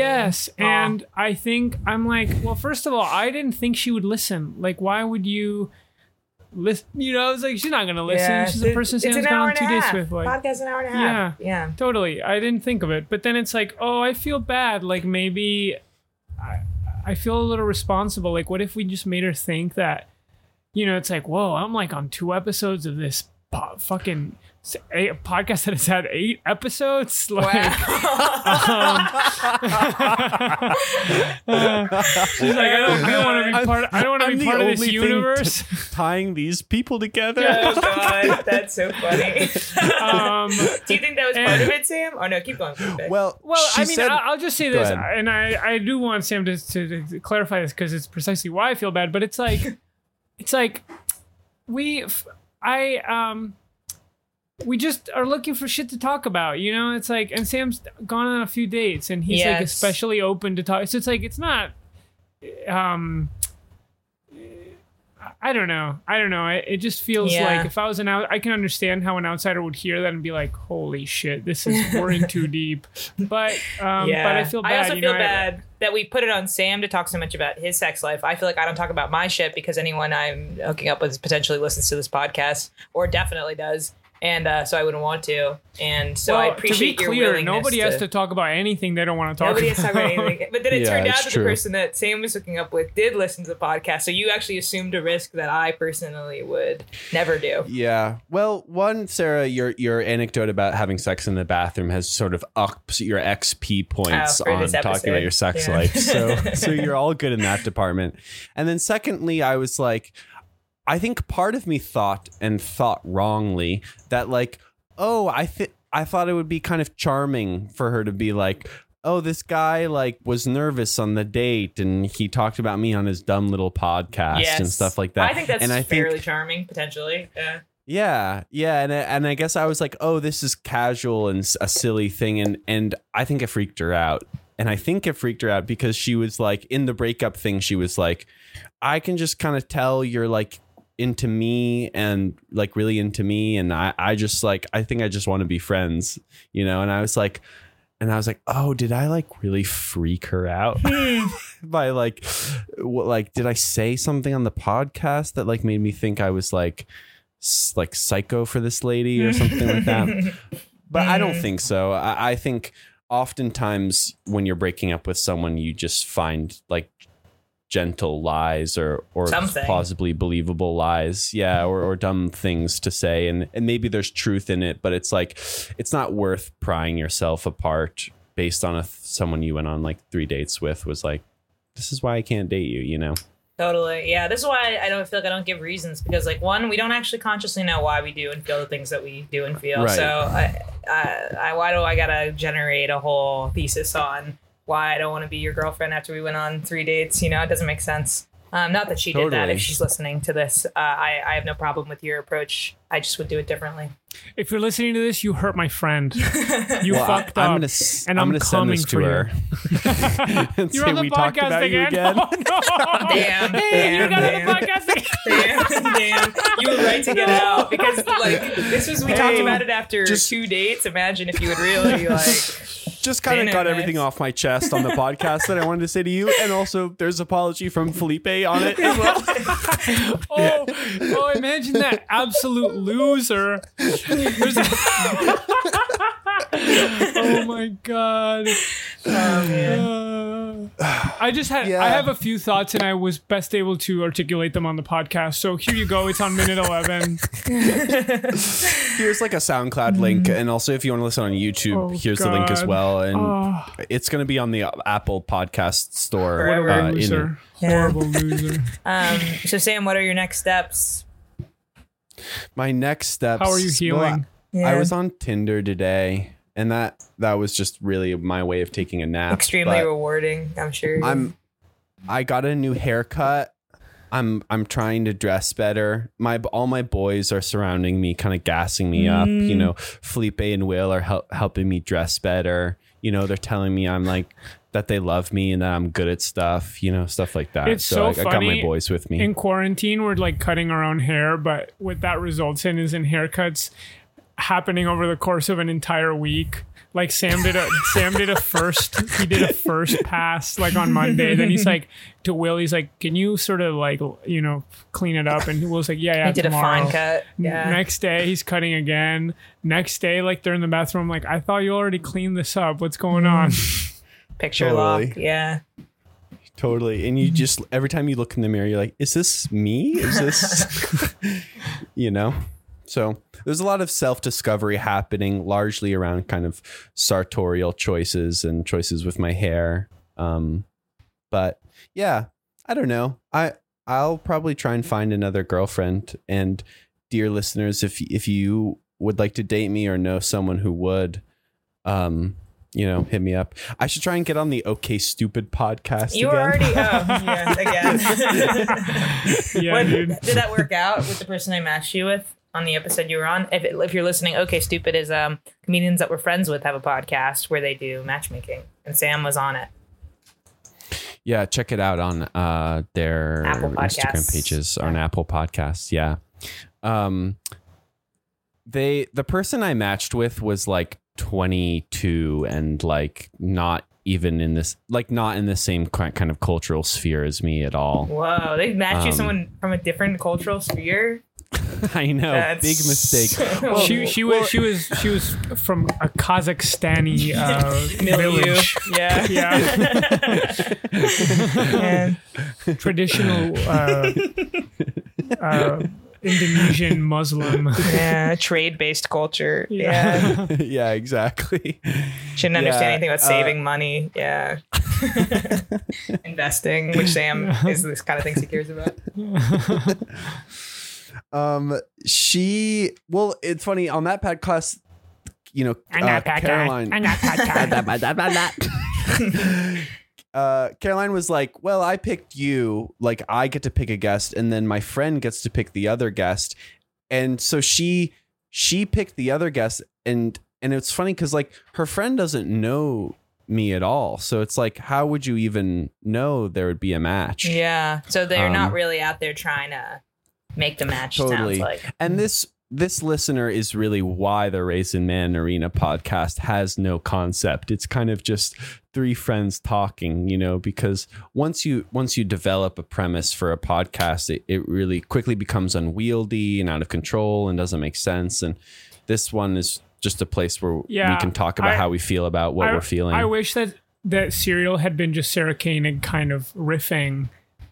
Yeah. And I think I'm like, well, first of all, I didn't think she would listen. Like, why would you listen? You know, I was like, she's not going to listen. Yeah, she's a person Sam's gone on 2 days with. Like, podcast an hour and a half. Yeah. Totally. I didn't think of it. But then it's like, oh, I feel bad. Like maybe I feel a little responsible. Like, what if we just made her think that? You know, it's like, whoa, I'm like on 2 episodes of this fucking podcast that has had 8 episodes. Like, she's like, I don't want to be part. I don't want to be part of this universe. Tying these people together. Oh God, that's so funny. Do you think that was part of it, Sam? Oh no, keep going. Well, I mean, I'll just say this, and I do want Sam to clarify this because it's precisely why I feel bad. But it's like. It's like we just are looking for shit to talk about, you know? It's like, and Sam's gone on a few dates and he's like especially open to talk. So it's like, it's not, I don't know. It just feels like if I was I can understand how an outsider would hear that and be like, holy shit, this is, we're in too deep. But I feel bad. I also feel bad that we put it on Sam to talk so much about his sex life. I feel like I don't talk about my shit because anyone I'm hooking up with potentially listens to this podcast or definitely does. And so I wouldn't want to. And so I appreciate your willingness. To be clear, nobody has to talk about anything they don't want to talk about. Nobody has to talk about anything. But then it turned out that the person that Sam was hooking up with did listen to the podcast. So you actually assumed a risk that I personally would never do. Yeah. Well, one, Sarah, your anecdote about having sex in the bathroom has sort of upped your XP points on talking about your sex life. So you're all good in that department. And then secondly, I was like, I think part of me thought wrongly that like, oh, I thought it would be kind of charming for her to be like, oh, this guy like was nervous on the date and he talked about me on his dumb little podcast and stuff like that. I think that's fairly charming potentially. Yeah. Yeah. And I guess I was like, oh, this is casual and a silly thing. And I think it freaked her out. And I think it freaked her out because she was like, in the breakup thing, she was like, I can just kind of tell you're like, into me and like really into me and I just like I think I just want to be friends, you know. And I was like oh, did I like really freak her out by like did I say something on the podcast that like made me think I was like psycho for this lady or something like that? But I don't think so. I think oftentimes when you're breaking up with someone you just find like gentle lies or something. Plausibly believable lies, or dumb things to say, and maybe there's truth in it, but it's like it's not worth prying yourself apart based on someone you went on like 3 dates with. Was like, this is why I can't date you, you know. Totally. Yeah, this is why I don't feel like I don't give reasons, because like, one, we don't actually consciously know why we do and feel the things that we do and feel, right. So I why do I gotta generate a whole thesis on why I don't want to be your girlfriend after we went on 3 dates, you know? It doesn't make sense. Not that she did that. If she's listening to this, I have no problem with your approach. I just would do it differently. If you're listening to this, you hurt my friend. You fucked up. I'm going to send this to her. You're on the podcast again? Oh, no. Damn. Hey, you got on the podcast again. Damn. You were right to get it out. Because, like, this was, we talked about it after 2 dates. Imagine if you would really, like... Just kind of got everything off my chest on the podcast that I wanted to say to you. And also there's apology from Felipe on it as well. Oh, imagine that. Absolute loser. Oh my God. I have a few thoughts and I was best able to articulate them on the podcast. So here you go. It's on minute 11. Here's like a SoundCloud link. And also if you want to listen on YouTube, here's the link as well. And it's going to be on the Apple podcast store. Horrible loser. So Sam, what are your next steps? My next steps. How are you healing? I was on Tinder today. And that was just really my way of taking a nap. Extremely rewarding, I'm sure. I got a new haircut. I'm trying to dress better. All my boys are surrounding me, kind of gassing me up. You know, Felipe and Will are helping me dress better. You know, they're telling me I'm like that they love me and that I'm good at stuff. You know, stuff like that. It's so funny. I got my boys with me. In quarantine, we're like cutting our own hair, but what that results in is in haircuts happening over the course of an entire week. Like Sam did a first pass like on Monday. Then he's like to Will, he's like, can you sort of like, you know, clean it up? And Will's like, yeah, I did tomorrow. A fine cut. Yeah. Next day he's cutting again. Next day, like they're in the bathroom. I'm like, I thought you already cleaned this up. What's going on? Picture lock. Yeah. Totally. And you just, every time you look in the mirror, you're like, is this me? Is this, you know? So there's a lot of self-discovery happening largely around kind of sartorial choices and choices with my hair. But yeah, I don't know. I'll probably try and find another girlfriend. And dear listeners, if you would like to date me or know someone who would, you know, hit me up. I should try and get on the OK Stupid podcast. You again. Already again. Yeah, did that work out with the person I matched you with? On the episode you were on, if you're listening, OK Stupid is comedians that we're friends with have a podcast where they do matchmaking, and Sam was on it. Yeah, check it out on their Instagram pages or on Apple Podcasts. Yeah. The person I matched with was like 22 and like not even in this, like not in the same kind of cultural sphere as me at all. Whoa, they matched you someone from a different cultural sphere? I know. That's big mistake. So well, she was from a Kazakhstani village. Yeah. And traditional Indonesian Muslim. Yeah, trade-based culture. Yeah. Yeah, exactly. Shouldn't understand anything about saving money. Yeah. Investing, which Sam is this kind of things he cares about. It's funny on that podcast, you know, Caroline, Caroline was like, well, I picked you, like I get to pick a guest and then my friend gets to pick the other guest. And so she picked the other guest and it's funny because like her friend doesn't know me at all. So it's like, how would you even know there would be a match? Yeah. So they're not really out there trying to make the match, totally. Sounds like. And this listener is really why the Raisin Man Arena podcast has no concept. It's kind of just three friends talking, you know, because once you develop a premise for a podcast, it really quickly becomes unwieldy and out of control and doesn't make sense. And this one is just a place where we can talk about how we feel about what we're feeling. I wish that Serial had been just Sarah Koenig kind of riffing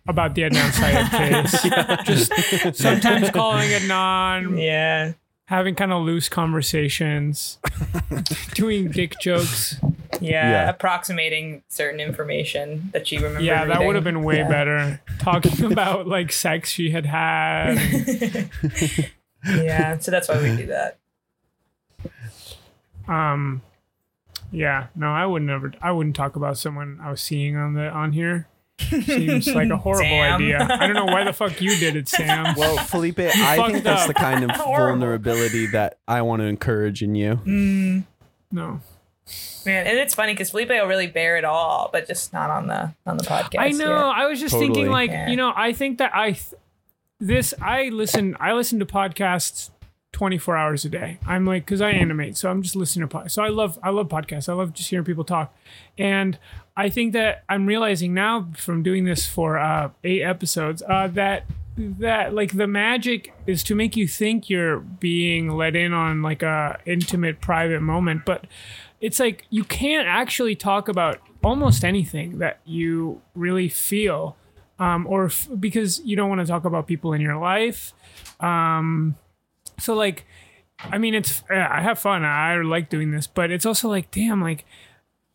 about the Adnan Syed case. Yeah. Just sometimes calling Adnan. Yeah. Having kind of loose conversations. Doing dick jokes. Yeah. Approximating certain information that she remembered. Yeah, that would have been way better. Talking about like sex she had. Yeah, so that's why we do that. Yeah, no, I wouldn't talk about someone I was seeing on here. Seems like a horrible idea. I don't know why the fuck you did it, Sam. Well, Felipe, I think that's the kind of vulnerability that I want to encourage in you. No. Man, and it's funny because Felipe will really bear it all, but just not on the podcast. I know. Yet. I was just thinking like, you know, I think that I listen to podcasts 24 hours a day. I'm like, because I animate, so I'm just listening to podcasts. So I love podcasts. I love just hearing people talk. And I think that I'm realizing now from doing this for 8 episodes that like the magic is to make you think you're being let in on like a intimate private moment, but it's like you can't actually talk about almost anything that you really feel because you don't want to talk about people in your life. So like, I mean, it's, I have fun. I like doing this, but it's also like, damn, like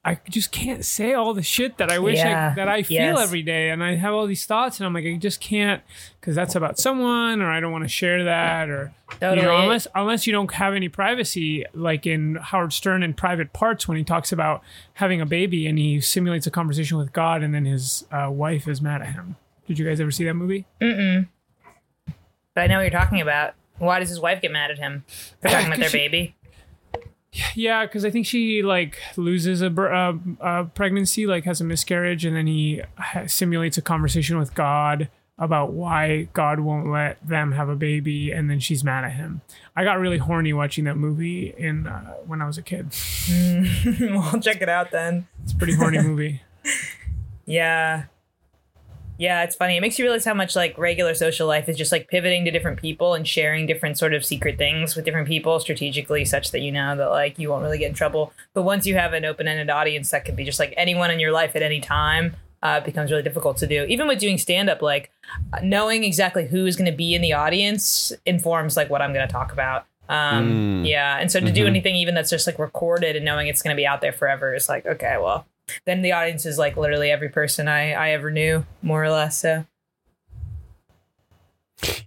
I just can't say all the shit that I wish I feel every day. And I have all these thoughts and I'm like, I just can't, cause that's about someone or I don't want to share that or, totally. You know, unless you don't have any privacy, like in Howard Stern in Private Parts, when he talks about having a baby and he simulates a conversation with God and then his wife is mad at him. Did you guys ever see that movie? Mm-mm. But I know what you're talking about. Why does his wife get mad at him for talking about their baby? Yeah, because I think she like loses a pregnancy, like has a miscarriage, and then he simulates a conversation with God about why God won't let them have a baby, and then she's mad at him. I got really horny watching that movie when I was a kid. Well, check it out then. It's a pretty horny movie. Yeah. Yeah, it's funny. It makes you realize how much like regular social life is just like pivoting to different people and sharing different sort of secret things with different people strategically, such that you know that like you won't really get in trouble. But once you have an open-ended audience, that could be just like anyone in your life at any time. It becomes really difficult to do. Even with doing stand-up, like knowing exactly who is going to be in the audience informs like what I'm going to talk about. Yeah, and so to do anything even that's just like recorded and knowing it's going to be out there forever is like, okay, well. Then the audience is like literally every person I ever knew, more or less. So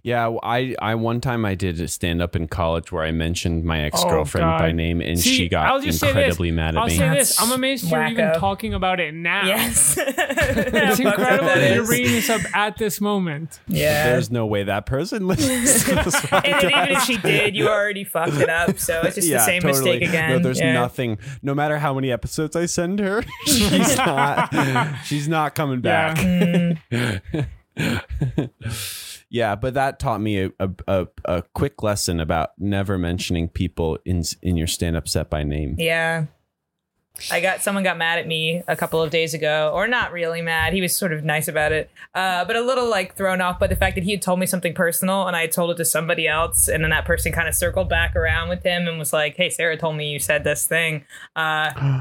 Yeah, I one time I did a stand-up in college where I mentioned my ex-girlfriend by name, and she got incredibly mad at me. I'll say this. I'm amazed you're even talking about it now. Yes. It's incredible that you're bringing this up at this moment. Yeah. There's no way that person listens to this podcast. And then even if she did, you already fucked it up, so it's just the same mistake again. No, there's nothing. No matter how many episodes I send her, she's not coming back. Yeah. Yeah, but that taught me a quick lesson about never mentioning people in your stand-up set by name. Yeah. Someone got mad at me a couple of days ago, or not really mad. He was sort of nice about it, but a little thrown off by the fact that he had told me something personal and I had told it to somebody else. And then that person kind of circled back around with him and was like, hey, Sarah told me you said this thing,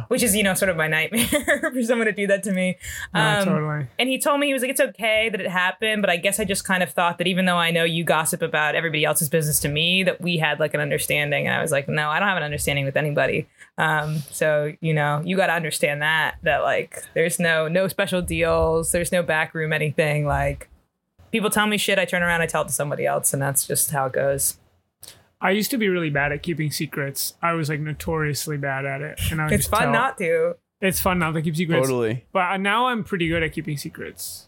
which is, sort of my nightmare for someone to do that to me. Totally. And he told me, he was like, it's okay that it happened, but I guess I just kind of thought that even though I know you gossip about everybody else's business to me, that we had an understanding. And I was like, no, I don't have an understanding with anybody. So, you got to understand that there's no special deals. There's no backroom, anything. People tell me shit. I turn around, I tell it to somebody else. And that's just how it goes. I used to be really bad at keeping secrets. I was notoriously bad at it. And it's fun not to. It's fun not to keep secrets. Totally. But now I'm pretty good at keeping secrets.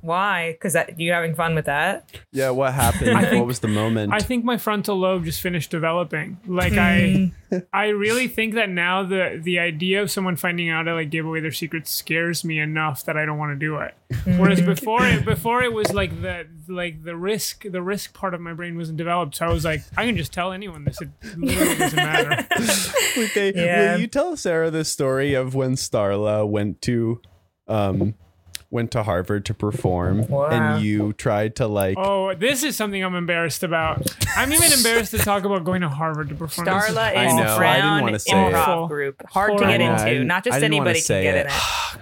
Why? Because you're having fun with that? Yeah, what happened? What was the moment? I think my frontal lobe just finished developing. I really think that now the idea of someone finding out I gave away their secrets scares me enough that I don't want to do it. Whereas before it was the risk part of my brain wasn't developed. So I was like, I can just tell anyone this. It literally doesn't matter. Will you tell Sarah the story of when Starla went to Harvard to perform, and you tried to this is something I'm embarrassed about. I'm even embarrassed to talk about going to Harvard to perform. Starla is Brown improv group. Hard to get into. Not just anybody can get in it.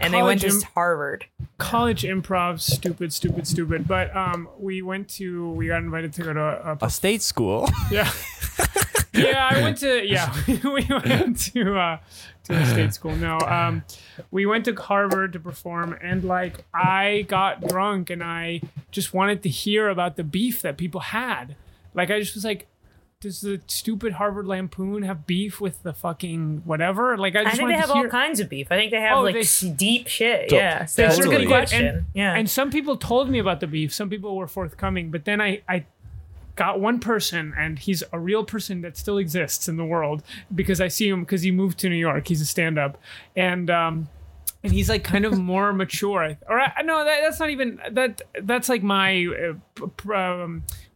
And they went to Harvard. College improv, stupid. But we got invited to go to a state school. Yeah. We went to a state school. No, we went to Harvard to perform, and I got drunk and I just wanted to hear about the beef that people had. I just was like, does the stupid Harvard Lampoon have beef with the fucking whatever? I think they have all kinds of beef. I think they have deep shit. Yeah, so that's a good question. And some people told me about the beef. Some people were forthcoming, but then I got one person, and he's a real person that still exists in the world because I see him because he moved to New York. He's a stand-up, and he's kind of more mature. That's not even that. That's my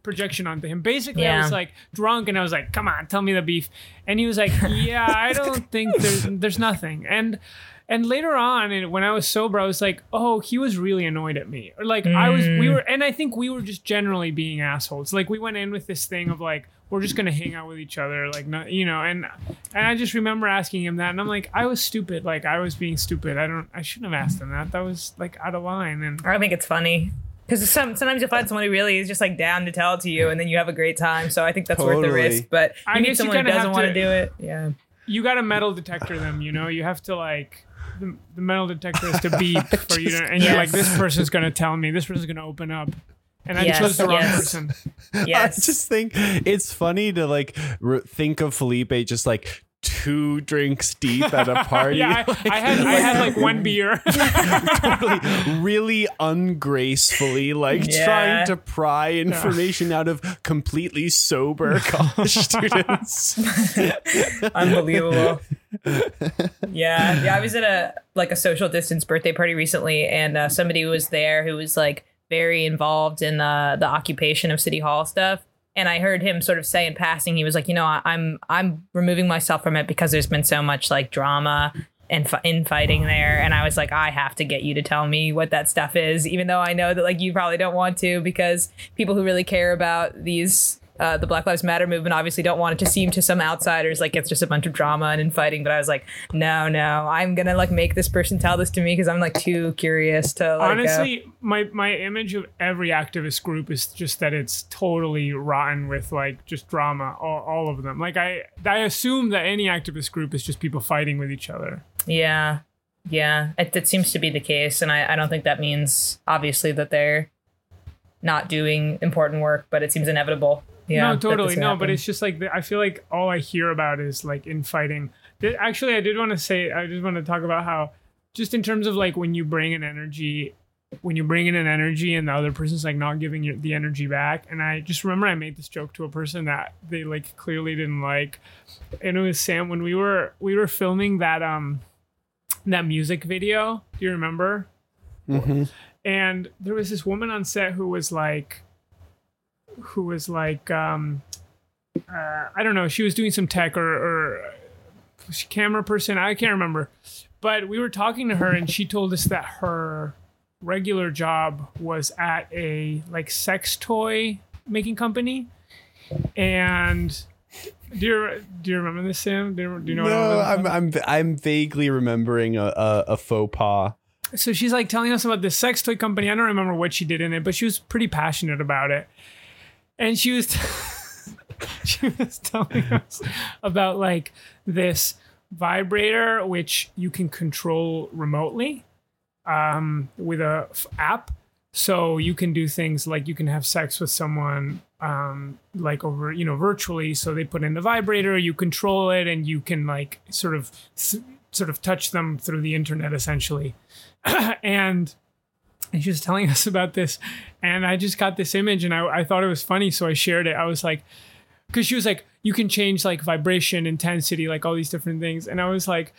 projection onto him. Basically, yeah. I was drunk, and I was like, "Come on, tell me the beef." And he was like, "Yeah, I don't think there's nothing." And later on, and when I was sober, I was like, "Oh, he was really annoyed at me." Or I think we were just generally being assholes. We went in with this thing of we're just gonna hang out with each other, And I just remember asking him that, and I'm like, I was stupid. I was being stupid. I shouldn't have asked him that. That was out of line. And I think it's funny because sometimes you'll find someone who really is just down to tell it to you, and then you have a great time. So I think that's worth the risk. But you need someone who doesn't want to do it. Yeah, you got to metal detector them. You have to The metal detector is to beep for you, you're like, this person's going to tell me. This person's going to open up, and I chose the wrong person. Yes, I just think it's funny to think of Felipe just two drinks deep at a party. Yeah, I had one beer. Totally, really ungracefully, trying to pry information out of completely sober college students. Unbelievable. Yeah, I was at a social distance birthday party recently, and somebody was there who was very involved in the occupation of City Hall stuff, and I heard him sort of say in passing, he was like, I'm removing myself from it because there's been so much drama and infighting there, and I was like, I have to get you to tell me what that stuff is, even though I know that you probably don't want to, because people who really care about these the Black Lives Matter movement obviously don't want it to seem to some outsiders it's just a bunch of drama and infighting. But I was like, no, I'm gonna make this person tell this to me because I'm too curious to. Honestly, my image of every activist group is just that it's totally rotten with just drama, all of them. I assume that any activist group is just people fighting with each other. Yeah, it seems to be the case, and I don't think that means obviously that they're not doing important work, but it seems inevitable. Yeah, no, totally. No, happen. But it's just like, I feel like all I hear about is like infighting. Actually, I just want to talk about how, just in terms of like when you bring in an energy and the other person's like not giving you the energy back. And I just remember I made this joke to a person that they like clearly didn't like. And it was Sam when we were filming that music video. Do you remember? Mm-hmm. And there was this woman on set who was like, I don't know, she was doing some tech or camera person. I can't remember. But we were talking to her and she told us that her regular job was at a like sex toy making company. And do you remember this, Sam? Do you know? No, what I'm vaguely remembering a faux pas. So she's like telling us about this sex toy company. I don't remember what she did in it, but she was pretty passionate about it. And she was she was telling us about like this vibrator, which you can control remotely with a app. So you can do things like you can have sex with someone like over, you know, virtually. So they put in the vibrator, you control it, and you can like sort of touch them through the internet essentially. And she was telling us about this, and I just got this image and I thought it was funny, so I shared it. I was like, because she was like, you can change like vibration, intensity, like all these different things. And I was like,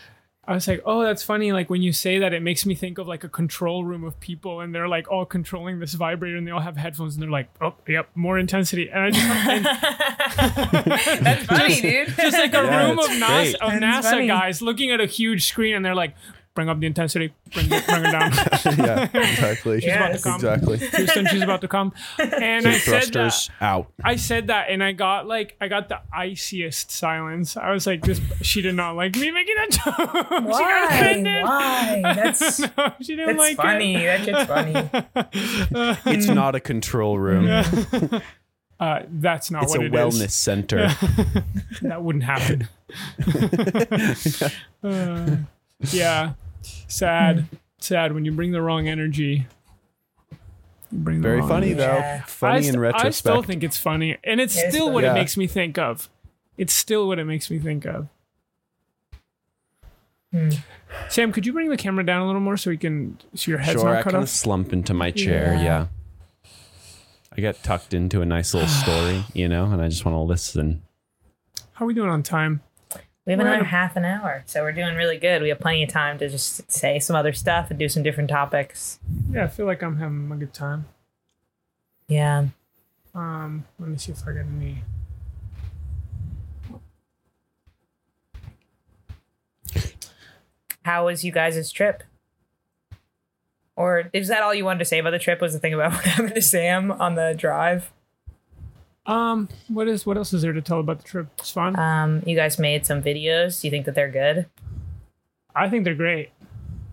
oh, that's funny. Like when you say that, it makes me think of like a control room of people, and they're like all controlling this vibrator, and they all have headphones, and they're like, oh, yep, more intensity. And I just that's funny, dude. Just like a room of NASA guys looking at a huge screen, and they're like, bring up the intensity, bring it down. Yeah, exactly. She's about to come. Exactly. Houston, she's about to come. And I said that. Out. I said that, and I got the iciest silence. I was like, she did not like me making that joke. Why? That's no, she didn't like funny. It. That shit's funny. It's not a control room. Yeah. That's not what it is. It's a wellness center. Yeah. That wouldn't happen. Yeah, sad when you bring the wrong energy. Very funny though. Funny in retrospect. I still think it's funny, and it's still what it makes me think of. It's still what it makes me think of. Sam, could you bring the camera down a little more so we can see your head's not cut off? Sure, I kind of slump into my chair. Yeah, I get tucked into a nice little story, you know, and I just want to listen. How are we doing on time? We've been on half an hour, so we're doing really good. We have plenty of time to just say some other stuff and do some different topics. Yeah, I feel like I'm having a good time. Yeah. Let me see if I got any. How was you guys' trip? Or is that all you wanted to say about the trip? Was the thing about what happened to Sam on the drive? What else is there to tell about the trip? It's fun. You guys made some videos. Do you think that they're good? I think they're great.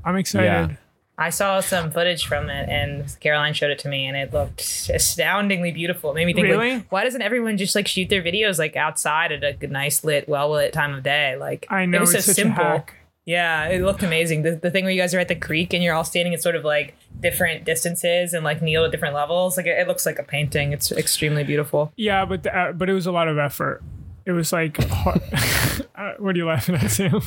I'm excited. Yeah. I saw some footage from it, and Caroline showed it to me, and it looked astoundingly beautiful. It made me think, really? Like, why doesn't everyone just like shoot their videos like outside at a nice lit, well-lit time of day? Like, I know, it was so simple. A hack. Yeah, it looked amazing. The thing where you guys are at the creek and you're all standing at sort of like different distances and like kneel at different levels. Like it looks like a painting. It's extremely beautiful. Yeah, but it was a lot of effort. It was like, what are you laughing at, Sam?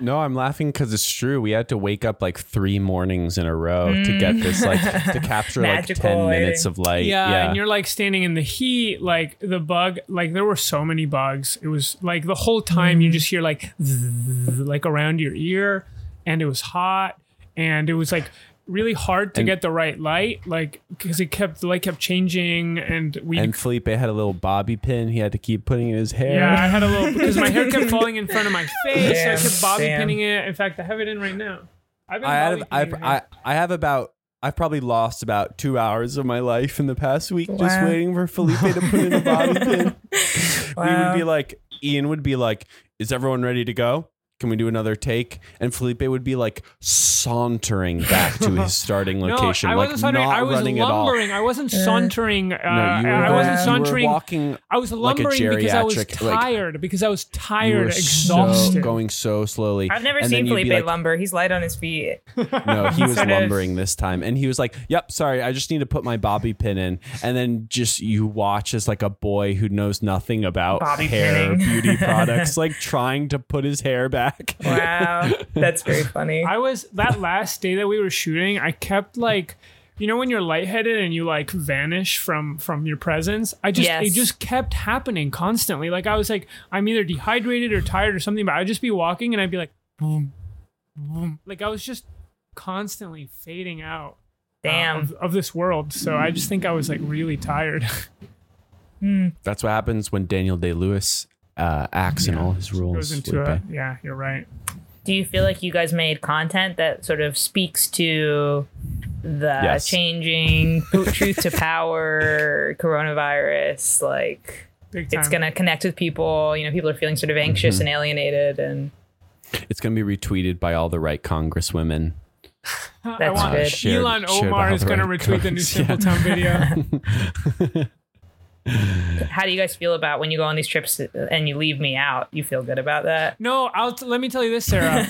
No, I'm laughing because it's true. We had to wake up like 3 mornings in a row to get this, like, to capture like 10 lighting. Minutes of light. Yeah, and you're like standing in the heat, like the bug, like there were so many bugs. It was like the whole time you just hear like zzz, like around your ear, and it was hot, and it was like really hard to get the right light, like because it kept, the light kept changing, and Felipe had a little bobby pin he had to keep putting in his hair. Yeah, I had a little, because my hair kept falling in front of my face. Damn, so I kept bobby pinning it. In fact, I have it in right now. I've probably lost about 2 hours of my life in the past week just waiting for Felipe to put in a bobby pin. Ian would be like, "Is everyone ready to go?" Can we do another take? And Felipe would be like sauntering back to his starting location. No, I wasn't sauntering. I was lumbering. I wasn't sauntering. I was lumbering like because I was tired. Exhausted. Going so slowly. I've never seen Felipe lumber. He's light on his feet. No, he was lumbering this time. And he was like, yep, sorry, I just need to put my bobby pin in. And then just you watch as like a boy who knows nothing about beauty products, like trying to put his hair back. Wow, that's very funny. I was that last day that we were shooting, I kept like, you know, when you're lightheaded and you like vanish from your presence, it just kept happening constantly. Like I was like, I'm either dehydrated or tired or something, but I'd just be walking and I'd be like, boom, boom. Like I was just constantly fading out of this world. So I just think I was like really tired. That's what happens when Daniel Day-Lewis acts and all his rules. Yeah, you're right. Do you feel like you guys made content that sort of speaks to the changing truth to power, coronavirus? Like, it's going to connect with people. You know, people are feeling sort of anxious and alienated, and it's going to be retweeted by all the right congresswomen. That's good. Elon Omar is going to retweet the new Simbletown video. How do you guys feel about when you go on these trips and you leave me out? You feel good about that? No, let me tell you this, Sarah.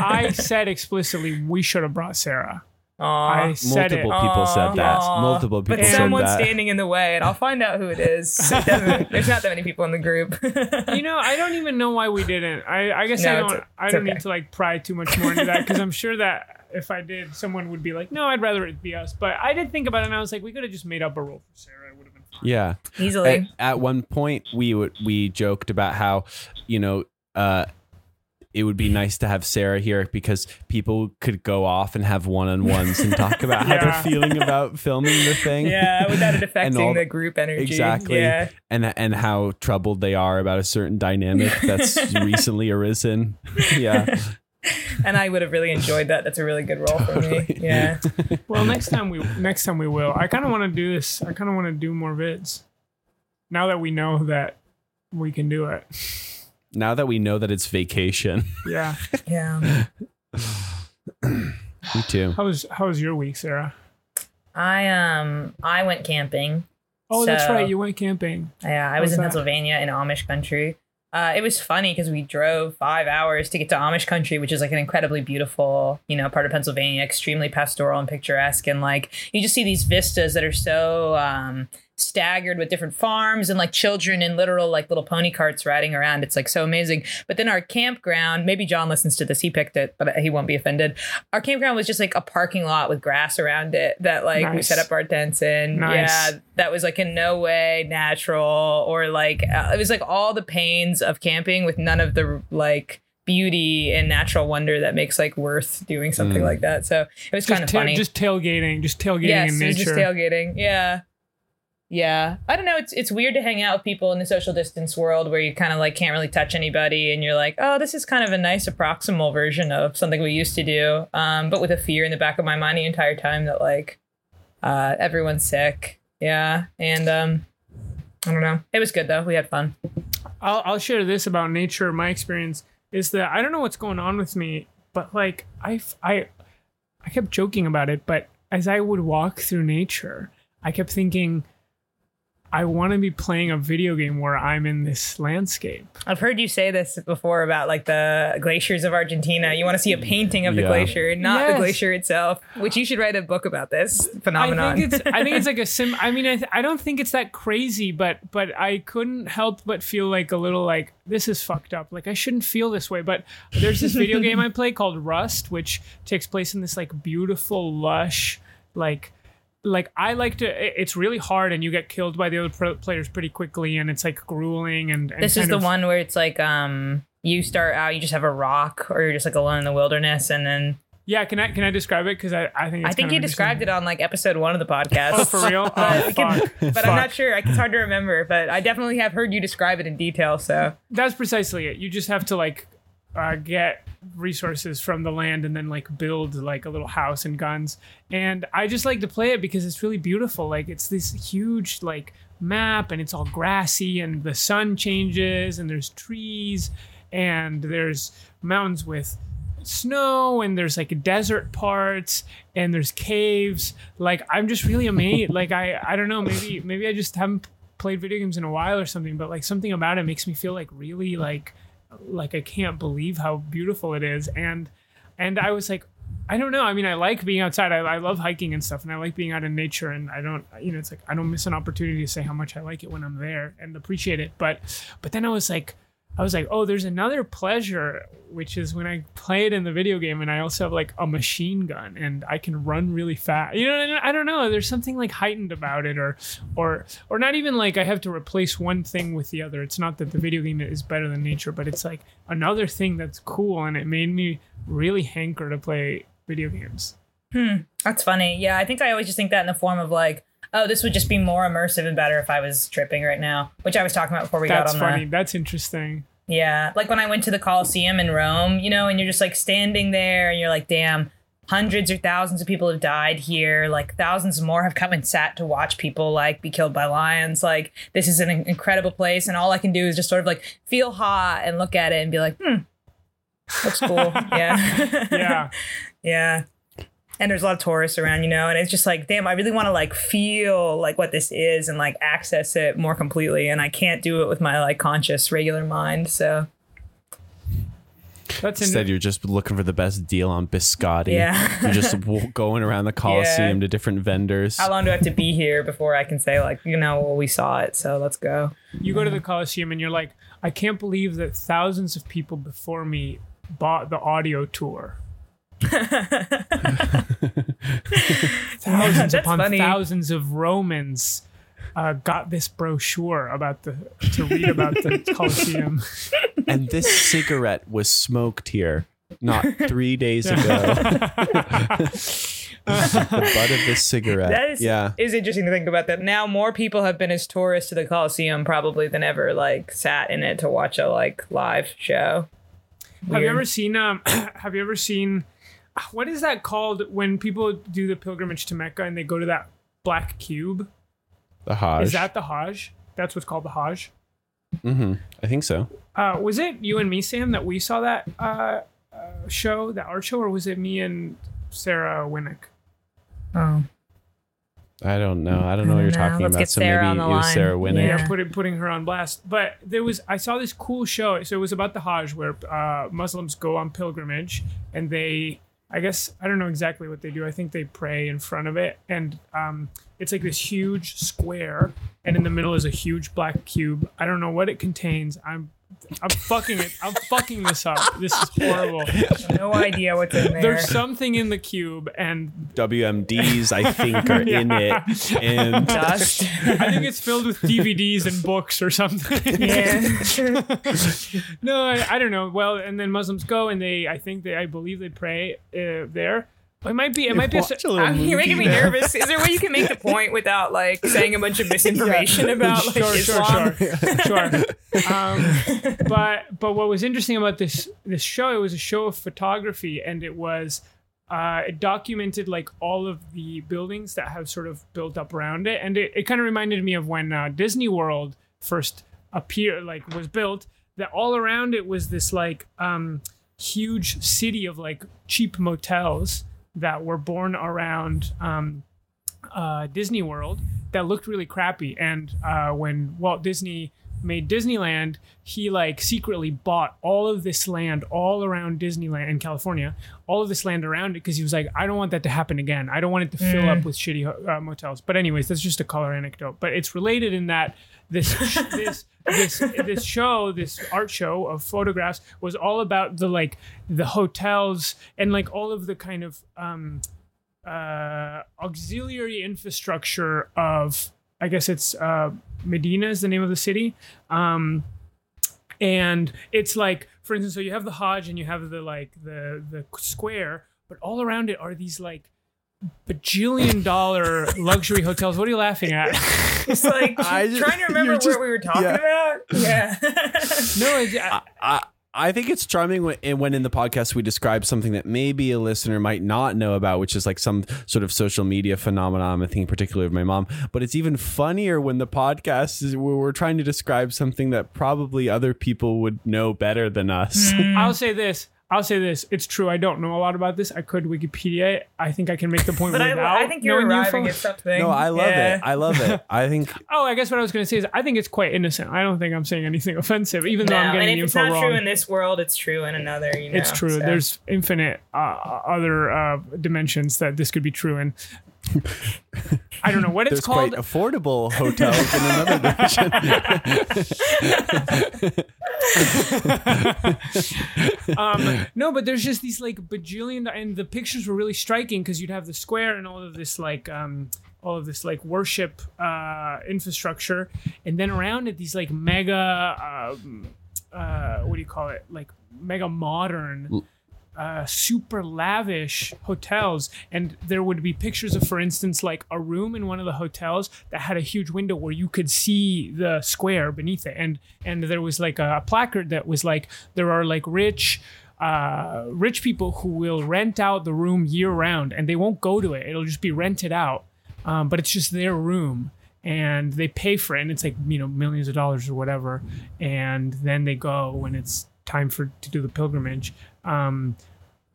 I said explicitly we should have brought Sarah. I said multiple people said that. Multiple people said that. But someone's standing in the way, and I'll find out who it is. There's not that many people in the group. You know, I don't even know why we didn't. I guess I don't need to like pry too much more into that, because I'm sure that if I did, someone would be like, no, I'd rather it be us. But I did think about it, and I was like, we could have just made up a role for Sarah. It would have been fun. Yeah. Easily. At one point, we joked about how, you know, it would be nice to have Sarah here because people could go off and have one-on-ones and talk about how they're feeling about filming the thing. Yeah, without it affecting the group energy. Exactly. Yeah. And how troubled they are about a certain dynamic that's recently arisen. Yeah. And I would have really enjoyed that. That's a really good role for me. Yeah. Well, next time we will. I kind of want to do this. I kind of want to do more vids. Now that we know that we can do it. Now that we know that it's vacation. Yeah. Yeah. Me too. How was your week, Sarah? I went camping. Oh, that's right. You went camping. Yeah, I was in Pennsylvania in Amish country. It was funny because we drove 5 hours to get to Amish country, which is like an incredibly beautiful, you know, part of Pennsylvania, extremely pastoral and picturesque. And like, you just see these vistas that are so staggered with different farms and like children in literal like little pony carts riding around. It's like so amazing. But then our campground, maybe John listens to this, he picked it, but he won't be offended. Our campground was just like a parking lot with grass around it that like we set up our tents in. Nice. Yeah. That was like in no way natural or like it was like all the pains of camping with none of the like beauty and natural wonder that makes like worth doing something like that. So it was kind of funny. Just tailgating in nature. Just tailgating. Yeah. Yeah. I don't know. It's weird to hang out with people in the social distance world where you kind of like can't really touch anybody and you're like, oh, this is kind of a nice proximal version of something we used to do. But with a fear in the back of my mind the entire time that like everyone's sick. Yeah, and I don't know. It was good though. We had fun. I'll share this about nature. My experience is that I don't know what's going on with me, but like I kept joking about it. But as I would walk through nature, I kept thinking, I want to be playing a video game where I'm in this landscape. I've heard you say this before about like the glaciers of Argentina. You want to see a painting of the glacier, not the glacier itself, which you should write a book about this phenomenon. I think it's like a sim. I mean, I don't think it's that crazy, but I couldn't help but feel like a little like this is fucked up. Like I shouldn't feel this way. But there's this video game I play called Rust, which takes place in this like beautiful, lush, like I like to, it's really hard and you get killed by the other players pretty quickly and it's like grueling and this is the one where it's like you start out, you just have a rock or you're just like alone in the wilderness and then can I describe it because I think you described it on like episode 1 of the podcast. Oh, for real? But I'm not sure, it's hard to remember, but I definitely have heard you describe it in detail. So that's precisely it. You just have to like get resources from the land and then like build like a little house and guns, and I just like to play it because it's really beautiful. Like it's this huge like map and it's all grassy and the sun changes and there's trees and there's mountains with snow, and there's like desert parts, and there's caves. Like, I'm just really amazed. Like, I don't know, maybe I just haven't played video games in a while or something, but like something about it makes me feel like really like I can't believe how beautiful it is. And I was like, I don't know. I mean, I like being outside. I love hiking and stuff, and I like being out in nature, and I don't, you know, it's like I don't miss an opportunity to say how much I like it when I'm there and appreciate it. But then I was like, oh, there's another pleasure, which is when I play it in the video game, and I also have like a machine gun, and I can run really fast. You know, I don't know. There's something like heightened about it, or not even like I have to replace one thing with the other. It's not that the video game is better than nature, but it's like another thing that's cool, and it made me really hanker to play video games. That's funny. Yeah, I think I always just think that in the form of like, oh, this would just be more immersive and better if I was tripping right now, which I was talking about before we got on that. That's funny. That's interesting. Yeah. Like when I went to the Colosseum in Rome, you know, and you're just like standing there and you're like, damn, hundreds or thousands of people have died here. Like thousands more have come and sat to watch people like be killed by lions. Like this is an incredible place. And all I can do is just sort of like feel hot and look at it and be like, looks cool. Yeah. Yeah. Yeah. And there's a lot of tourists around, you know, and it's just like, damn, I really want to like feel like what this is and like access it more completely. And I can't do it with my like conscious regular mind. So that's instead, you're just looking for the best deal on biscotti. Yeah. You're just going around the Coliseum to different vendors. How long do I have to be here before I can say like, you know, well, we saw it, so let's go. You go to the Coliseum and you're like, I can't believe that thousands of people before me bought the audio tour. Thousands upon thousands of Romans got this brochure about to read about the Colosseum, and this cigarette was smoked here not 3 days ago. The butt of this cigarette. That is interesting to think about that. Now more people have been as tourists to the Colosseum probably than ever like sat in it to watch a like live show. Weird. Have you ever seen what is that called when people do the pilgrimage to Mecca and they go to that black cube? The Hajj. Is that the Hajj? That's what's called the Hajj? Mm-hmm. I think so. Was it you and me, Sam, that we saw that show, that art show, or was it me and Sarah Winnick? Oh. I don't know what you're talking about. So maybe it was Sarah Winnick. Yeah, putting her on blast. But I saw this cool show. So it was about the Hajj where Muslims go on pilgrimage and they... I guess I don't know exactly what they do. I think they pray in front of it, and it's like this huge square, and in the middle is a huge black cube. I don't know what it contains. I'm fucking this up. This is horrible. No idea what's in there. There's something in the cube, and WMDs I think are in it, and dust. I think it's filled with DVDs and books or something. Yeah. No, I don't know. Well, and then Muslims go and I believe they pray there. You're making me nervous. Is there a way you can make the point without like saying a bunch of misinformation about like Islam? Sure. But what was interesting about this show? It was a show of photography, and it was it documented like all of the buildings that have sort of built up around it, and it kind of reminded me of when Disney World first was built. That all around it was this like huge city of like cheap motels that were born around Disney World that looked really crappy. And when Walt Disney made Disneyland, he like secretly bought all of this land all around Disneyland in California, all of this land around it, because he was like, I don't want that to happen again. I don't want it to fill up with shitty motels. But anyways, that's just a color anecdote. But it's related in that this art show of photographs was all about the like the hotels and like all of the kind of auxiliary infrastructure of, I guess it's Medina is the name of the city. And it's like, for instance, so you have the Hajj and you have the like the square, but all around it are these like $1 bajillion luxury hotels. What are you laughing at? It's like, I'm trying to remember what we were talking about. Yeah. No, I think it's charming when in the podcast we describe something that maybe a listener might not know about, which is like some sort of social media phenomenon. I'm thinking particularly of my mom, but it's even funnier when the podcast is where we're trying to describe something that probably other people would know better than us. I'll say this. It's true. I don't know a lot about this. I could Wikipedia it. I think I can make the point but without. I think you're arriving at something. No, I love it. I love it. I think. Oh, I guess what I was going to say is I think it's quite innocent. I don't think I'm saying anything offensive, even though I'm getting the info wrong. And if it's not true in this world, it's true in another. You know, it's true. So. There's infinite other dimensions that this could be true in. I don't know what it's called. There's quite affordable hotels in another direction. No, but there's just these like bajillion, and the pictures were really striking because you'd have the square and all of this like worship infrastructure, and then around it these like mega what do you call it, like mega modern. Super lavish hotels, and there would be pictures of, for instance, like a room in one of the hotels that had a huge window where you could see the square beneath it, and there was like a placard that was like, there are like rich people who will rent out the room year round, and they won't go to it, it'll just be rented out, but it's just their room and they pay for it, and it's like, you know, millions of dollars or whatever, and then they go when it's time to do the pilgrimage.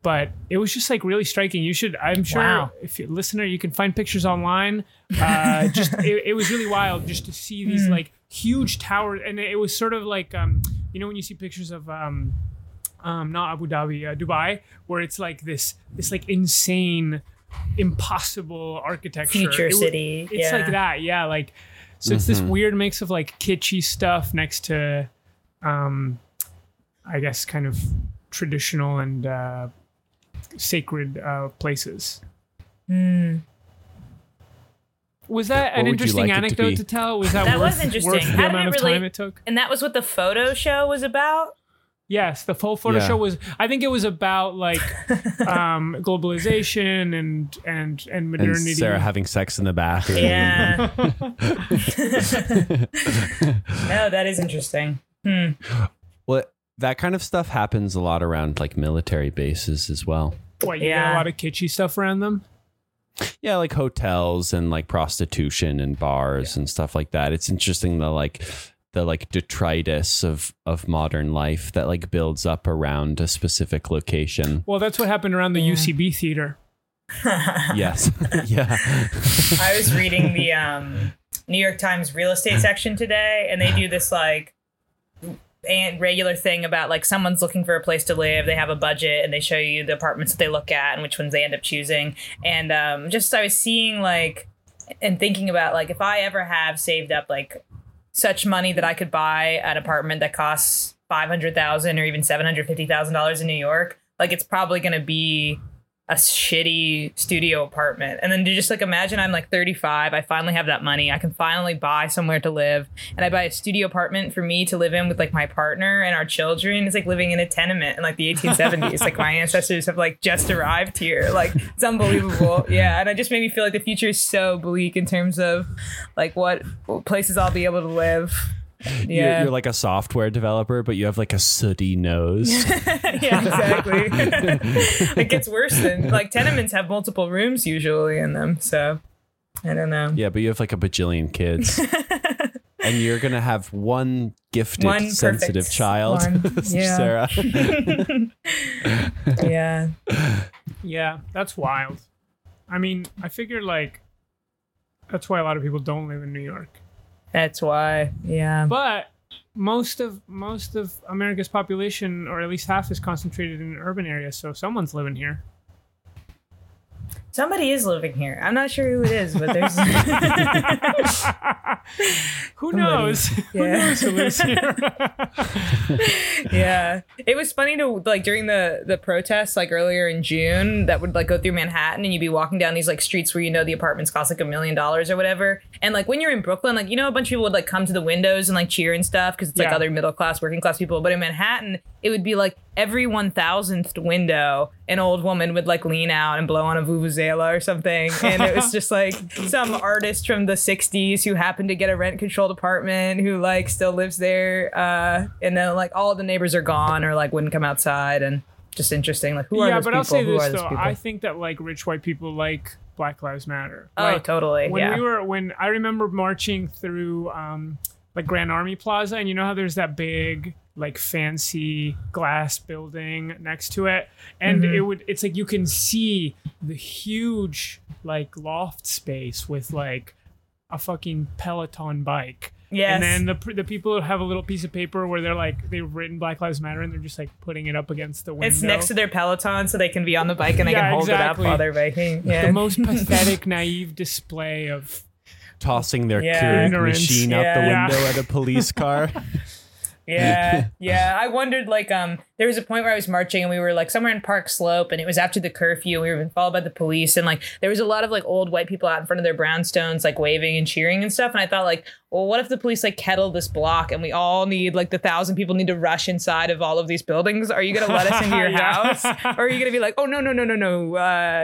But it was just like really striking. You should, I'm sure, if you're a listener, you can find pictures online. Just it was really wild just to see these like huge towers, and it was sort of like you know when you see pictures of not Abu Dhabi, Dubai, where it's like this like insane, impossible architecture, future city. It's like that, Like so, it's this weird mix of like kitschy stuff next to, I guess, kind of traditional and sacred places. Was that an interesting anecdote to tell? Was that was interesting. Worth the amount of time it took? And that was what the photo show was about? Yes, the full photo show was, I think it was about like globalization and modernity. And Sarah having sex in the bathroom. Yeah. No, that is interesting. Well, that kind of stuff happens a lot around like military bases as well. What, you know, a lot of kitschy stuff around them? Yeah, like hotels and like prostitution and bars and stuff like that. It's interesting the detritus of modern life that like builds up around a specific location. Well, that's what happened around the UCB theater. Yes. Yeah. I was reading the New York Times real estate section today, and they do this like and regular thing about like someone's looking for a place to live, they have a budget, and they show you the apartments that they look at and which ones they end up choosing. And just I was seeing like and thinking about like if I ever have saved up like such money that I could buy an apartment that costs $500,000 or even $750,000 in New York, like it's probably going to be a shitty studio apartment. And then to just like imagine I'm like 35, I finally have that money, I can finally buy somewhere to live, and I buy a studio apartment for me to live in with like my partner and our children. It's like living in a tenement in like the 1870s. Like my ancestors have like just arrived here. Like it's unbelievable. Yeah, and it just made me feel like the future is so bleak in terms of like what places I'll be able to live. Yeah. You're like a software developer, but you have like a sooty nose. Yeah, exactly. It gets worse than like tenements have multiple rooms usually in them. So I don't know. Yeah, but you have like a bajillion kids. And you're going to have one gifted, one sensitive child, Sarah. Yeah. Yeah, that's wild. I mean, I figure like that's why a lot of people don't live in New York. That's why, yeah. But most of America's population, or at least half, is concentrated in an urban area. So someone's living here. Somebody is living here. I'm not sure who it is, but there's... Who knows? Yeah. Who knows who lives here? Yeah. It was funny to, like, during the protests, like, earlier in June, that would, like, go through Manhattan, and you'd be walking down these, like, streets where you know the apartments cost, like, $1 million or whatever. And, like, when you're in Brooklyn, like, you know, a bunch of people would, like, come to the windows and, like, cheer and stuff because it's, like, other middle-class, working-class people. But in Manhattan... it would be like every 1,000th window, an old woman would like lean out and blow on a vuvuzela or something. And it was just like some artist from the 60s who happened to get a rent controlled apartment who like still lives there. And then like all the neighbors are gone or like wouldn't come outside. And just interesting. Like, who are those people? Yeah, but I'll say this though. I think that like rich white people like Black Lives Matter. Oh, like, totally. When when I remember marching through like Grand Army Plaza, and you know how there's that big like fancy glass building next to it, and mm-hmm. it's like you can see the huge like loft space with like a fucking Peloton bike. Yes. And then the people have a little piece of paper where they're like, they've written Black Lives Matter and they're just like putting it up against the window. It's next to their Peloton so they can be on the bike and they can hold it up while they're biking. Yeah. The most pathetic, naive display of tossing their Keurig machine out the window at a police car. I wondered, like, there was a point where I was marching and we were like somewhere in Park Slope, and it was after the curfew. We were being followed by the police, and like there was a lot of like old white people out in front of their brownstones like waving and cheering and stuff. And I thought, like, well, what if the police like kettle this block and we all need like 1,000 people need to rush inside of all of these buildings? Are you gonna let us into your house, or are you gonna be like, oh no,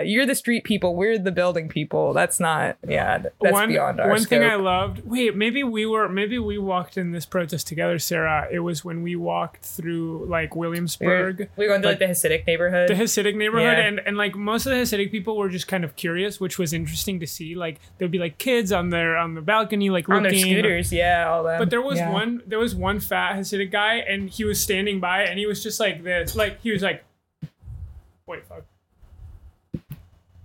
you're the street people, we're the building people? That's not that's beyond our scope. Thing I loved, maybe we walked in this protest together, Sarah. It was when we walked through like Williamsburg. We were going to like the Hasidic neighborhood, and like most of the Hasidic people were just kind of curious, which was interesting to see. Like there'd be like kids on the balcony, like on looking, their scooters, all that. But there was one fat Hasidic guy, and he was standing by, and he was just like this, like he was like, wait, fuck.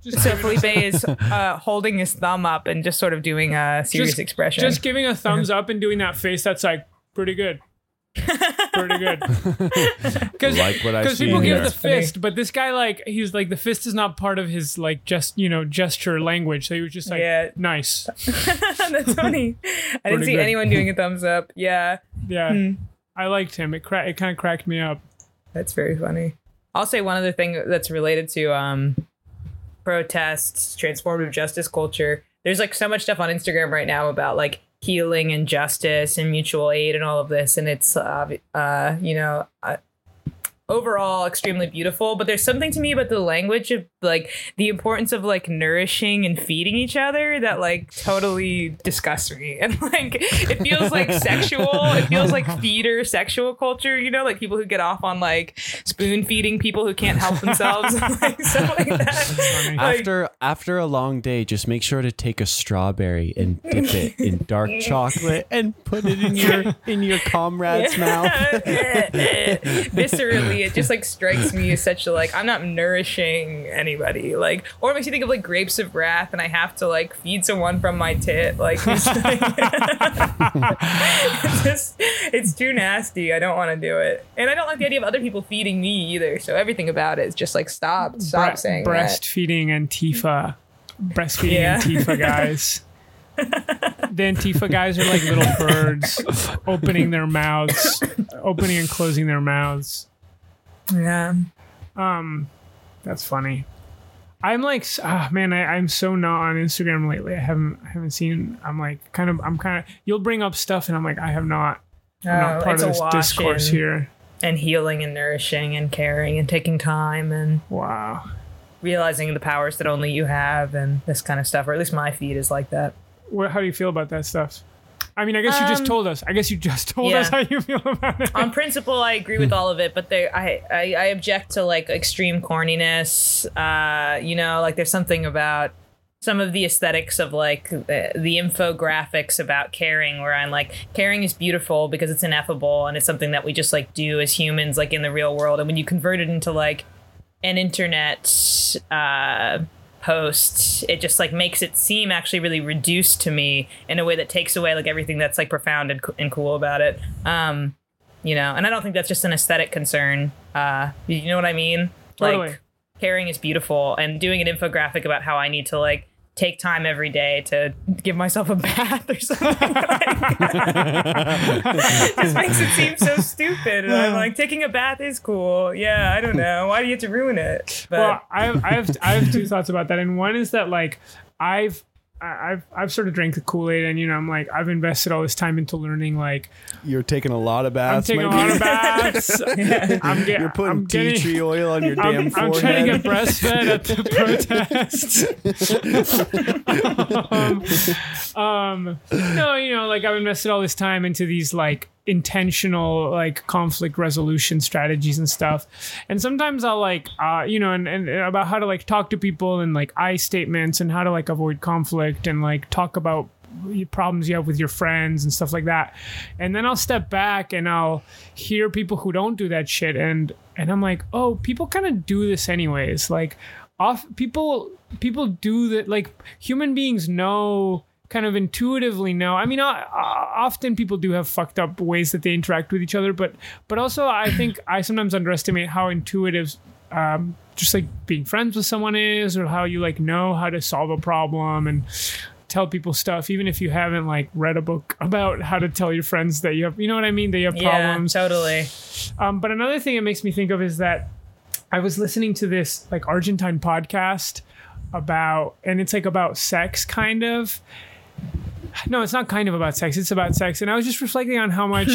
Just so Felipe is holding his thumb up and just sort of doing a serious expression, just giving a thumbs up and doing that face that's like pretty good because people give the fist, but this guy, like, he's like, the fist is not part of his like just gesture language, so he was just like nice. That's funny. I didn't see anyone doing a thumbs up. I liked him. It kind of cracked me up. That's very funny. I'll say one other thing that's related to protests, transformative justice culture. There's like so much stuff on Instagram right now about like healing and justice and mutual aid and all of this, and it's overall extremely beautiful. But there's something to me about the language of like the importance of like nourishing and feeding each other that like totally disgusts me, and like it feels like sexual. It feels like feeder sexual culture, you know, like people who get off on like spoon feeding people who can't help themselves, like stuff like that. After a long day, just make sure to take a strawberry and dip it in dark chocolate and put it in your comrade's mouth. Viscerally, it just like strikes me as such a like, I'm not nourishing anybody, like, or it makes you think of like Grapes of Wrath, and I have to like feed someone from my tit, like, it's too nasty. I don't want to do it, and I don't like the idea of other people feeding me either, so everything about it is just like stop saying breastfeeding that. Breastfeeding Antifa guys. The Antifa guys are like little birds opening and closing their mouths. That's funny. I'm like, I'm so not on Instagram lately. I haven't seen. I'm kind of. You'll bring up stuff, and I'm like, I have not. I'm not part of this discourse here. And healing, and nourishing, and caring, and taking time, and realizing the powers that only you have, and this kind of stuff. Or at least my feed is like that. How do you feel about that stuff? I mean, I guess you just told us. I guess you just told us how you feel about it. On principle, I agree with all of it, but I object to like extreme corniness. You know, like there's something about some of the aesthetics of like the infographics about caring, where I'm like, caring is beautiful because it's ineffable and it's something that we just like do as humans, like in the real world. And when you convert it into like an internet post, it just like makes it seem actually really reduced to me in a way that takes away like everything that's like profound and cool about it. You know, and I don't think that's just an aesthetic concern. You know what I mean? Totally. Like, caring is beautiful, and doing an infographic about how I need to like take time every day to give myself a bath or something just makes it seem so stupid. And I'm like, taking a bath is cool. Yeah, I don't know. Why do you have to ruin it? But I have two thoughts about that. And one is that like, I've I've sort of drank the Kool-Aid, and I'm like, I've invested all this time into learning. Like, you're taking a lot of baths. I'm taking a lot of baths. Yeah. You're putting tea tree oil on your damn forehead. I'm trying to get breastfed at the protest. No, like I've invested all this time into these like intentional like conflict resolution strategies and stuff, and sometimes I'll like and about how to like talk to people and like I statements and how to like avoid conflict and like talk about problems you have with your friends and stuff like that. And then I'll step back and I'll hear people who don't do that shit, and I'm like, oh, people kind of do this anyways. Like people do that. Like human beings know, kind of intuitively know. I mean, often people do have fucked up ways that they interact with each other, but also I think I sometimes underestimate how intuitive just like being friends with someone is, or how you like know how to solve a problem and tell people stuff, even if you haven't like read a book about how to tell your friends that you have, you know what I mean? That you have problems. Yeah, totally. But another thing it makes me think of is that I was listening to this like Argentine podcast about sex kind of. No, it's not kind of about sex. It's about sex. And I was just reflecting on how much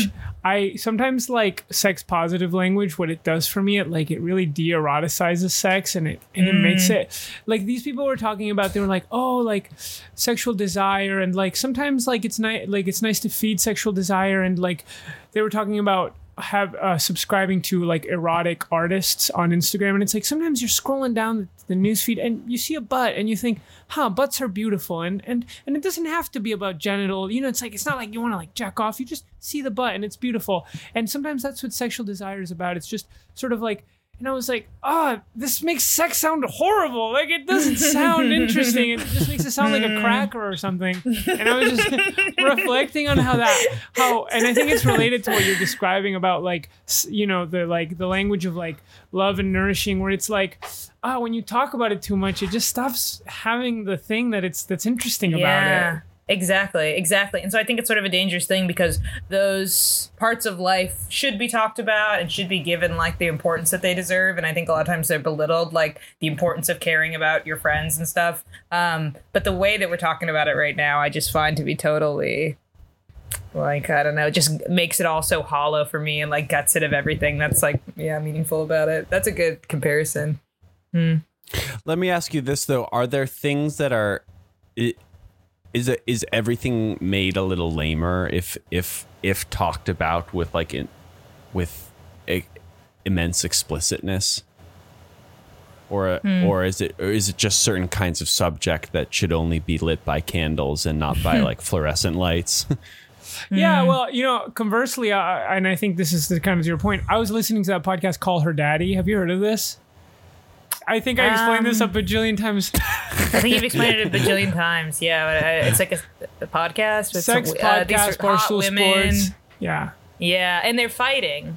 I sometimes like sex positive language, what it does for me. It really de-eroticizes sex, and it makes it like, these people were talking about, they were like, oh, like sexual desire. And like, sometimes like it's nice to feed sexual desire. And like, they were talking about subscribing to like erotic artists on Instagram, and it's like sometimes you're scrolling down the newsfeed and you see a butt and you think, huh, butts are beautiful, and it doesn't have to be about genital, it's like, it's not like you want to like jack off, you just see the butt and it's beautiful. And sometimes that's what sexual desire is about. It's just sort of like, and I was like, this makes sex sound horrible. Like, it doesn't sound interesting. It just makes it sound like a cracker or something. And I was just reflecting on how, and I think it's related to what you're describing about, like, the language of like love and nourishing, where it's like, when you talk about it too much, it just stops having the thing that's interesting about it. Exactly. And so I think it's sort of a dangerous thing, because those parts of life should be talked about and should be given like the importance that they deserve. And I think a lot of times they're belittled, like the importance of caring about your friends and stuff. But the way that we're talking about it right now, I just find to be totally like, I don't know, just makes it all so hollow for me, and like guts it of everything that's like, yeah, meaningful about it. That's a good comparison. Let me ask you this though. Are there things that are... Is everything made a little lamer if talked about with like with immense explicitness, or is it just certain kinds of subject that should only be lit by candles and not by like fluorescent lights? Yeah, well, conversely, and I think this is the kind of your point. I was listening to that podcast, Call Her Daddy. Have you heard of this? I think I explained this a bajillion times. I think you've explained it a bajillion times. Yeah, but it's like a podcast. With sex podcast, Barstool Sports. Yeah, and they're fighting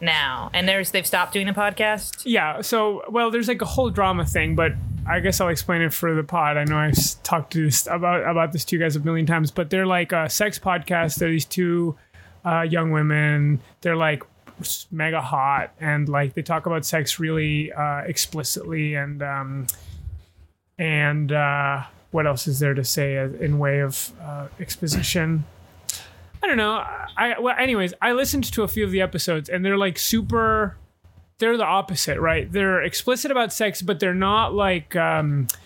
now, and they've stopped doing the podcast. Yeah, so there's like a whole drama thing, but I guess I'll explain it for the pod. I know I've talked to this about this to you guys a million times, but they're like a sex podcast. They're these two young women. They're like mega hot, and like they talk about sex really explicitly, and what else is there to say in way of exposition? I don't know. Anyways, I listened to a few of the episodes, and they're like super, they're the opposite, right? They're explicit about sex, but they're not like tender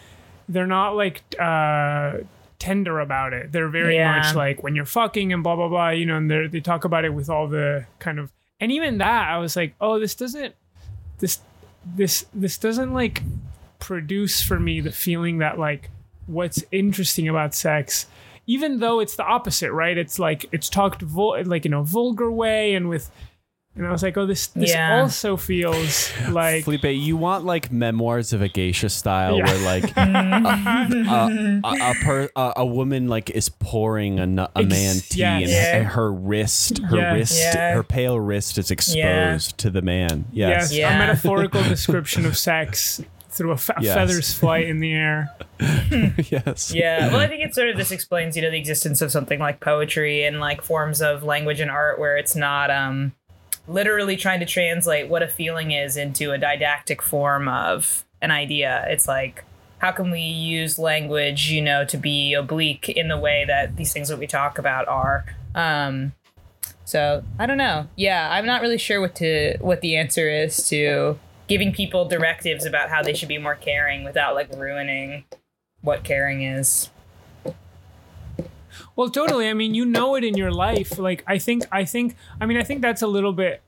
about it. They're very much like when you're fucking and blah blah blah, and they talk about it with all the kind of. And even that, I was like, oh, this doesn't like produce for me the feeling that like what's interesting about sex, even though it's the opposite, right? It's like it's talked like in a vulgar way and I was like, oh, this also feels like... Felipe, you want like memoirs of a geisha style where like a woman like is pouring a man tea and her pale wrist is exposed to the man. Yes. A metaphorical description of sex through a feather's flight in the air. Yes. Yeah. Well, I think it sort of, this explains, the existence of something like poetry and like forms of language and art where it's not... literally trying to translate what a feeling is into a didactic form of an idea. It's like, how can we use language, you know, to be oblique in the way that these things that we talk about are. So I don't know. Yeah, I'm not really sure what the answer is to giving people directives about how they should be more caring without like ruining what caring is. Well, totally. I mean, you know it in your life. Like, I think that's a little bit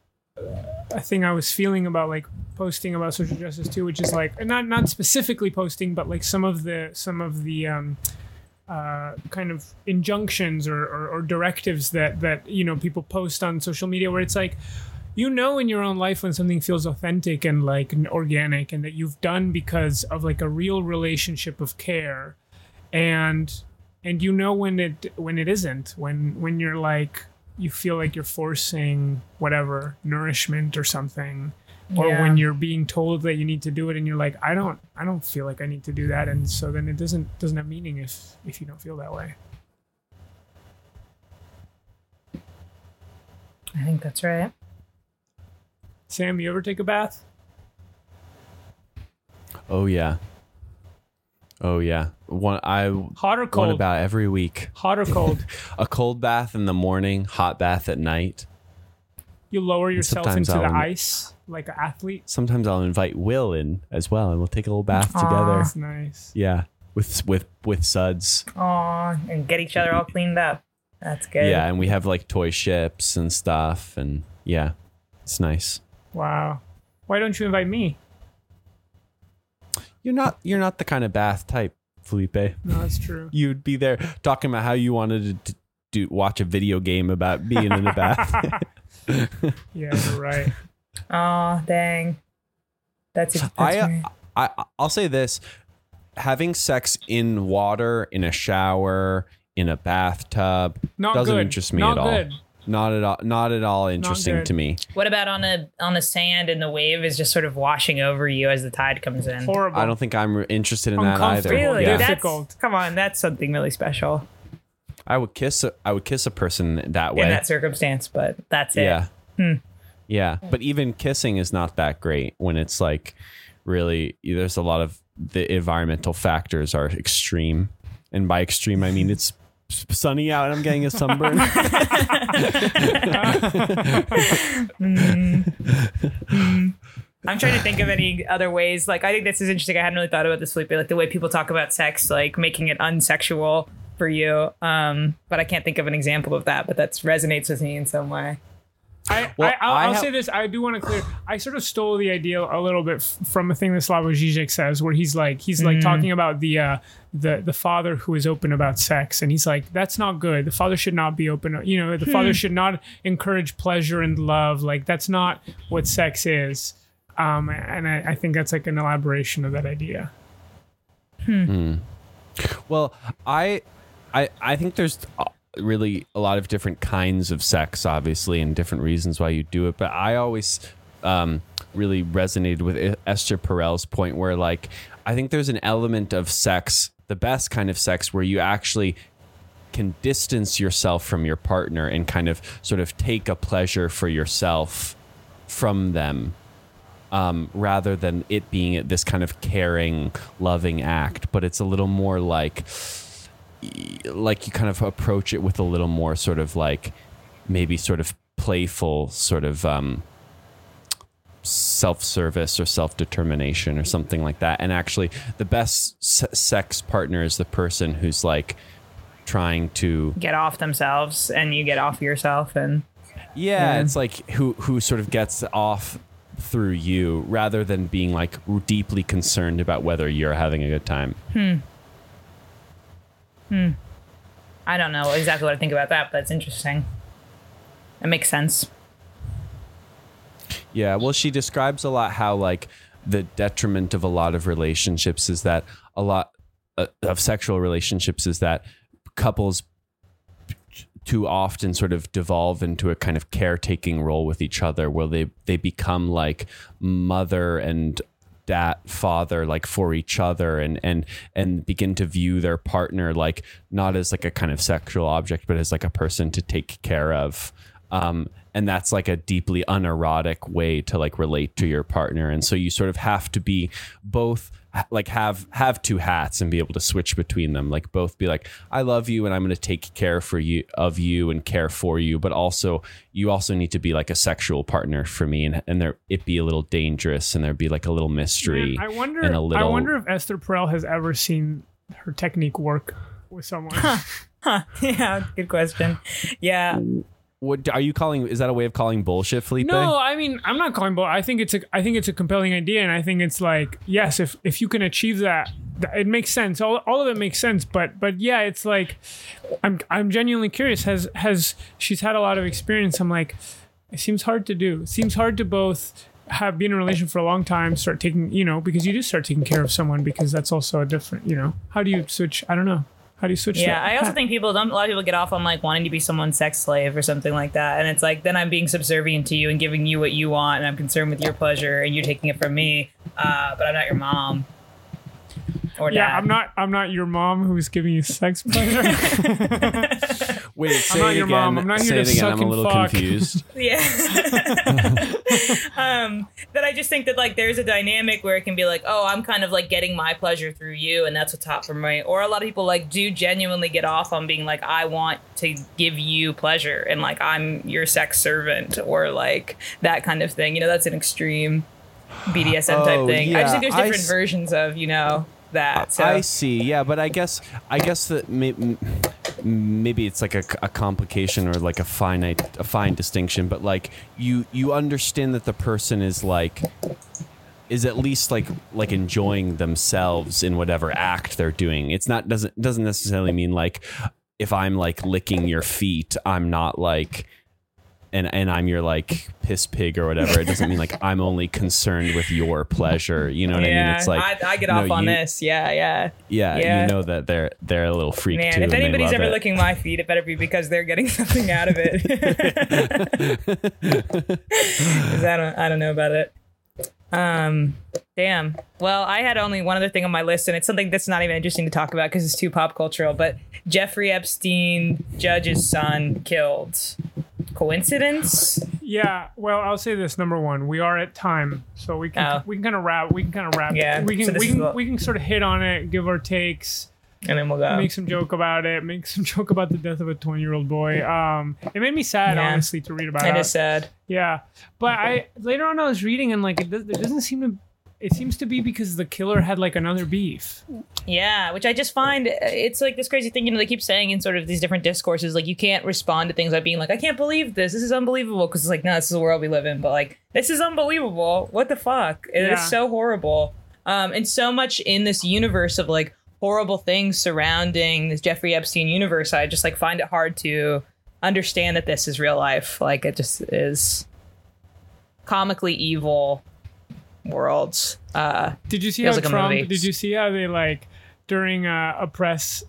a thing I was feeling about like posting about social justice too, which is like not specifically posting, but like some of the kind of injunctions or directives that you know people post on social media, where it's like, you know, in your own life when something feels authentic and like organic, and that you've done because of like a real relationship of care, and you know when it isn't, when you're like, you feel like you're forcing whatever nourishment or something, or yeah. When you're being told that you need to do it and you're like, I don't feel like I need to do that, and so then it doesn't have meaning if you don't feel that way. I think that's right. Sam, you ever take a bath? Oh yeah. Hot or cold? One about every week. Hot or cold? A cold bath in the morning, hot bath at night. You lower yourself into the ice like an athlete. Sometimes I'll invite Will in as well, and we'll take a little bath together. That's nice. Yeah, with suds. Aw, and get each other all cleaned up. That's good. Yeah, and we have like toy ships and stuff, and yeah, it's nice. Wow. Why don't you invite me? You're not the kind of bath type, Felipe. No, that's true. You'd be there talking about how you wanted to watch a video game about being in a bath. Yeah, you're right. Oh, dang. I'll say this. Having sex in water, in a shower, in a bathtub interest me at all. Not at all interesting to me. What about on a sand and the wave is just sort of washing over you as the tide comes in? Horrible. I don't think I'm interested in that either. Really? Yeah. That's something really special. I would kiss a person that way in that circumstance, but that's it. Yeah. Yeah, but even kissing is not that great when it's like really there's a lot of the environmental factors are extreme, and by extreme I mean it's sunny out and I'm getting a sunburn. I'm trying to think of any other ways. Like, I think this is interesting. I hadn't really thought about this, Felipe. Like the way people talk about sex, like making it unsexual for you. But I can't think of an example of that. But that resonates with me in some way. I'll say this. I do want to clear. I sort of stole the idea a little bit from a thing that Slavoj Žižek says, where he's like talking about the father who is open about sex, and he's like, that's not good. The father should not be open. You know, the father should not encourage pleasure and love. Like, that's not what sex is. And I think that's like an elaboration of that idea. Well, I think there's really a lot of different kinds of sex, obviously, and different reasons why you do it. But I always really resonated with Esther Perel's point where, like, I think there's an element of sex, the best kind of sex, where you actually can distance yourself from your partner and kind of sort of take a pleasure for yourself from them, rather than it being this kind of caring, loving act. But it's a little more like you kind of approach it with a little more sort of like maybe sort of playful sort of self-service or self-determination or something like that. And actually the best sex partner is the person who's like trying to get off themselves and you get off yourself. And yeah, it's like who sort of gets off through you rather than being like deeply concerned about whether you're having a good time. I don't know exactly what I think about that, but it's interesting. It makes sense. Yeah, well, she describes a lot how like the detriment of a lot of relationships is that a lot of sexual relationships is that couples too often sort of devolve into a kind of caretaking role with each other, where they become like mother and father, like, for each other, and begin to view their partner like not as like a kind of sexual object, but as like a person to take care of, And that's like a deeply unerotic way to like relate to your partner. And so you sort of have to be both like have two hats and be able to switch between them, like both be like, I love you and I'm going to take care for you of you and care for you. But also you also need to be like a sexual partner for me. And there it be a little dangerous and there'd be like a little mystery. Man, I wonder if Esther Perel has ever seen her technique work with someone. Yeah, good question. Yeah. What are you calling? Is that a way of calling bullshit, Felipe? No, I mean, I'm not calling bullshit. I think it's a compelling idea, and I think it's like, yes, if you can achieve that, it makes sense. All of it makes sense. But yeah, it's like, I'm genuinely curious. Has she's had a lot of experience? I'm like, it seems hard to do. It seems hard to both have been in a relation for a long time, start taking, you know, because you do start taking care of someone, because that's also a different, you know, how do you switch? I don't know. How do you switch? Yeah, that? I also think a lot of people get off on like wanting to be someone's sex slave or something like that. And it's like, then I'm being subservient to you and giving you what you want. And I'm concerned with your pleasure and you're taking it from me. But I'm not your mom or dad. Yeah, I'm not your mom who's giving you sex pleasure. Wait, say I'm not it your again. Mom. I'm not say here to suck and fuck. I'm a little confused. Yeah. But I just think that like there's a dynamic where it can be like, oh, I'm kind of like getting my pleasure through you, and that's what's hot for me. Or a lot of people like do genuinely get off on being like, I want to give you pleasure, and like I'm your sex servant, or like that kind of thing. You know, that's an extreme BDSM type thing. Yeah. I just think there's different versions of, you know, that. So. I see. Yeah, but I guess that. Maybe it's like a complication or like a fine distinction, but like you understand that the person is like is at least like enjoying themselves in whatever act they're doing. It's not doesn't necessarily mean like if I'm like licking your feet, I'm not like and I'm your like piss pig or whatever. It doesn't mean like I'm only concerned with your pleasure. You know what I mean? It's like I get off on this. Yeah. You know that they're a little freak too. If anybody's ever licking my feet, it better be because they're getting something out of it. Because I don't know about it. Damn. Well, I had only one other thing on my list, and it's something that's not even interesting to talk about because it's too pop cultural. But Jeffrey Epstein, judge's son, killed. Coincidence? Yeah. Well, I'll say this. Number one, we are at time, so we can kind of wrap. Yeah. We can sort of hit on it, give our takes, and then we'll go make some joke about it. Make some joke about the death of a 20-year-old boy. It made me sad, honestly, to read about it. It is sad. Yeah, but okay. Later on I was reading and like it doesn't seem to. It seems to be because the killer had like another beef. Yeah, which I just find it's like this crazy thing, you know, they keep saying in sort of these different discourses, like you can't respond to things by being like, I can't believe this. This is unbelievable. Because it's like, no, this is the world we live in. But like, this is unbelievable. What the fuck? It is so horrible. And so much in this universe of like horrible things surrounding this Jeffrey Epstein universe, I just like find it hard to understand that this is real life. Like it just is comically evil. Worlds. Did you see how like Trump? Did you see how they like during a press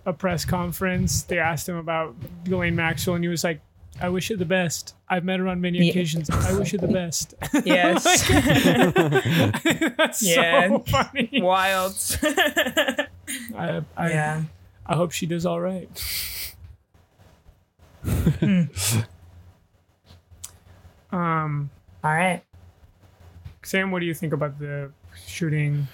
conference they asked him about Ghislaine Maxwell and he was like, "I wish her the best. I've met her on many occasions. I wish her the best." Yes. That's so funny. Wild. I hope she does all right. All right. Sam, what do you think about the shooting?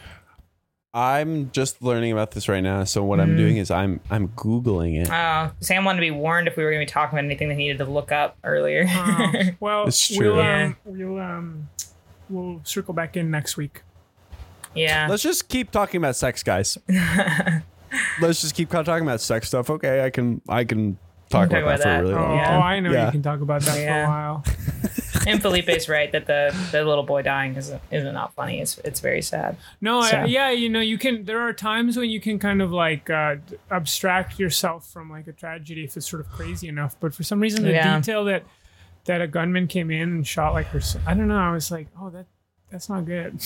I'm just learning about this right now. So what I'm doing is I'm Googling it. Oh, Sam wanted to be warned if we were going to be talking about anything that he needed to look up earlier. Well, it's true. We'll circle back in next week. Yeah. Let's just keep talking about sex, guys. Let's just keep talking about sex stuff. Okay, I can talk about that for a really long time. Oh, I know you can talk about that for a while. And Felipe's right that the little boy dying is not funny. It's very sad. No, so. You know, you can. There are times when you can kind of like abstract yourself from like a tragedy if it's sort of crazy enough. But for some reason, the detail that a gunman came in and shot like her. I don't know. I was like, oh, that's not good.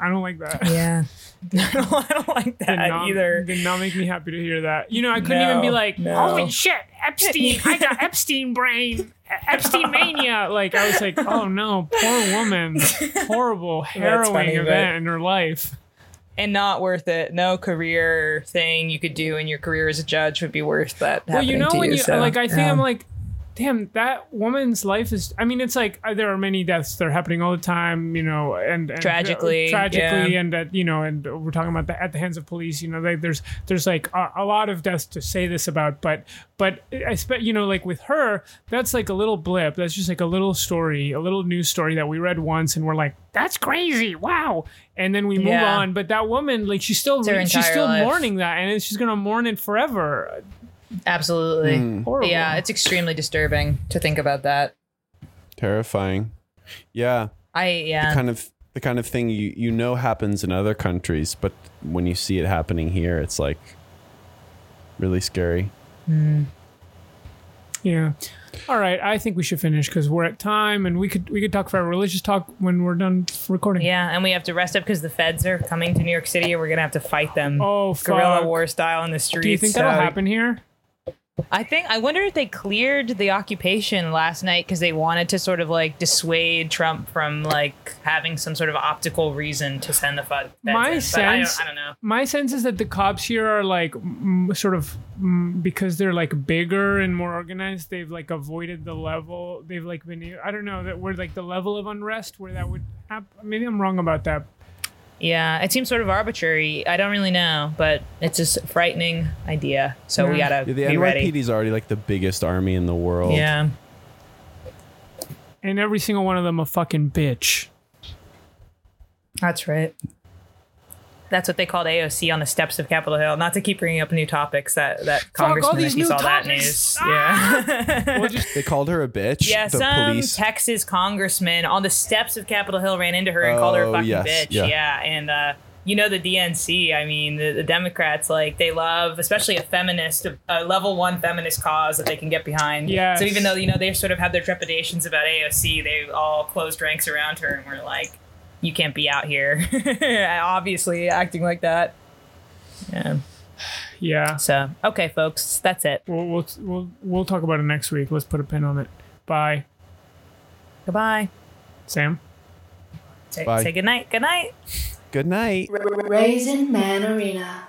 I don't like that. Yeah, I don't like that either. Did not make me happy to hear that. You know, I couldn't even be like, holy shit, Epstein! I got Epstein brain. Epstein mania. Like I was like, oh no, poor woman. Horrible, harrowing event in her life. And not worth it. No career thing you could do in your career as a judge would be worth that. Well, you know, when you so, like I think I'm like damn, that woman's life is, I mean, it's like, there are many deaths that are happening all the time, you know, and tragically, yeah. And that, you know, and we're talking about at the hands of police, you know, like there's like a lot of deaths to say this about, but I spent, you know, like with her, that's like a little blip. That's just like a little story, a little news story that we read once and we're like, that's crazy. Wow. And then we move on. But that woman, like, she's still mourning that, and she's going to mourn it forever. Absolutely. Horrible. Yeah, it's extremely disturbing to think about that. Terrifying. Yeah. The kind of thing you know happens in other countries, but when you see it happening here, it's like really scary. Mm. Yeah. All right, I think we should finish because we're at time, and we could talk forever. Let's just talk when we're done recording. Yeah, and we have to rest up because the feds are coming to New York City, and we're gonna have to fight them. Oh, fuck. Guerrilla war style in the streets. Do you think that'll happen here? I wonder if they cleared the occupation last night because they wanted to sort of like dissuade Trump from like having some sort of optical reason to send the feds. I don't know. My sense is that the cops here are like because they're like bigger and more organized. They've like avoided the level. They've like been, I don't know, that we're like the level of unrest where that would happen. Maybe I'm wrong about that. Yeah, it seems sort of arbitrary. I don't really know, but it's just a frightening idea. So we gotta be ready. The NYPD is already like the biggest army in the world. Yeah, and every single one of them a fucking bitch. That's right. That's what they called AOC on the steps of Capitol Hill. Not to keep bringing up new topics that Congressman that he saw that news. Ah! Yeah, they called her a bitch. Yeah, some Texas congressman on the steps of Capitol Hill ran into her and called her a fucking bitch. Yeah, and you know the DNC. I mean, the Democrats, like, they love, especially a level one feminist cause that they can get behind. Yeah. So even though, you know, they sort of have their trepidations about AOC, they all closed ranks around her and were like, you can't be out here, obviously, acting like that. Yeah. Yeah. So, okay, folks, that's it. We'll talk about it next week. Let's put a pin on it. Bye. Goodbye. Sam? Say goodnight. Good night. Raisin Man Arena.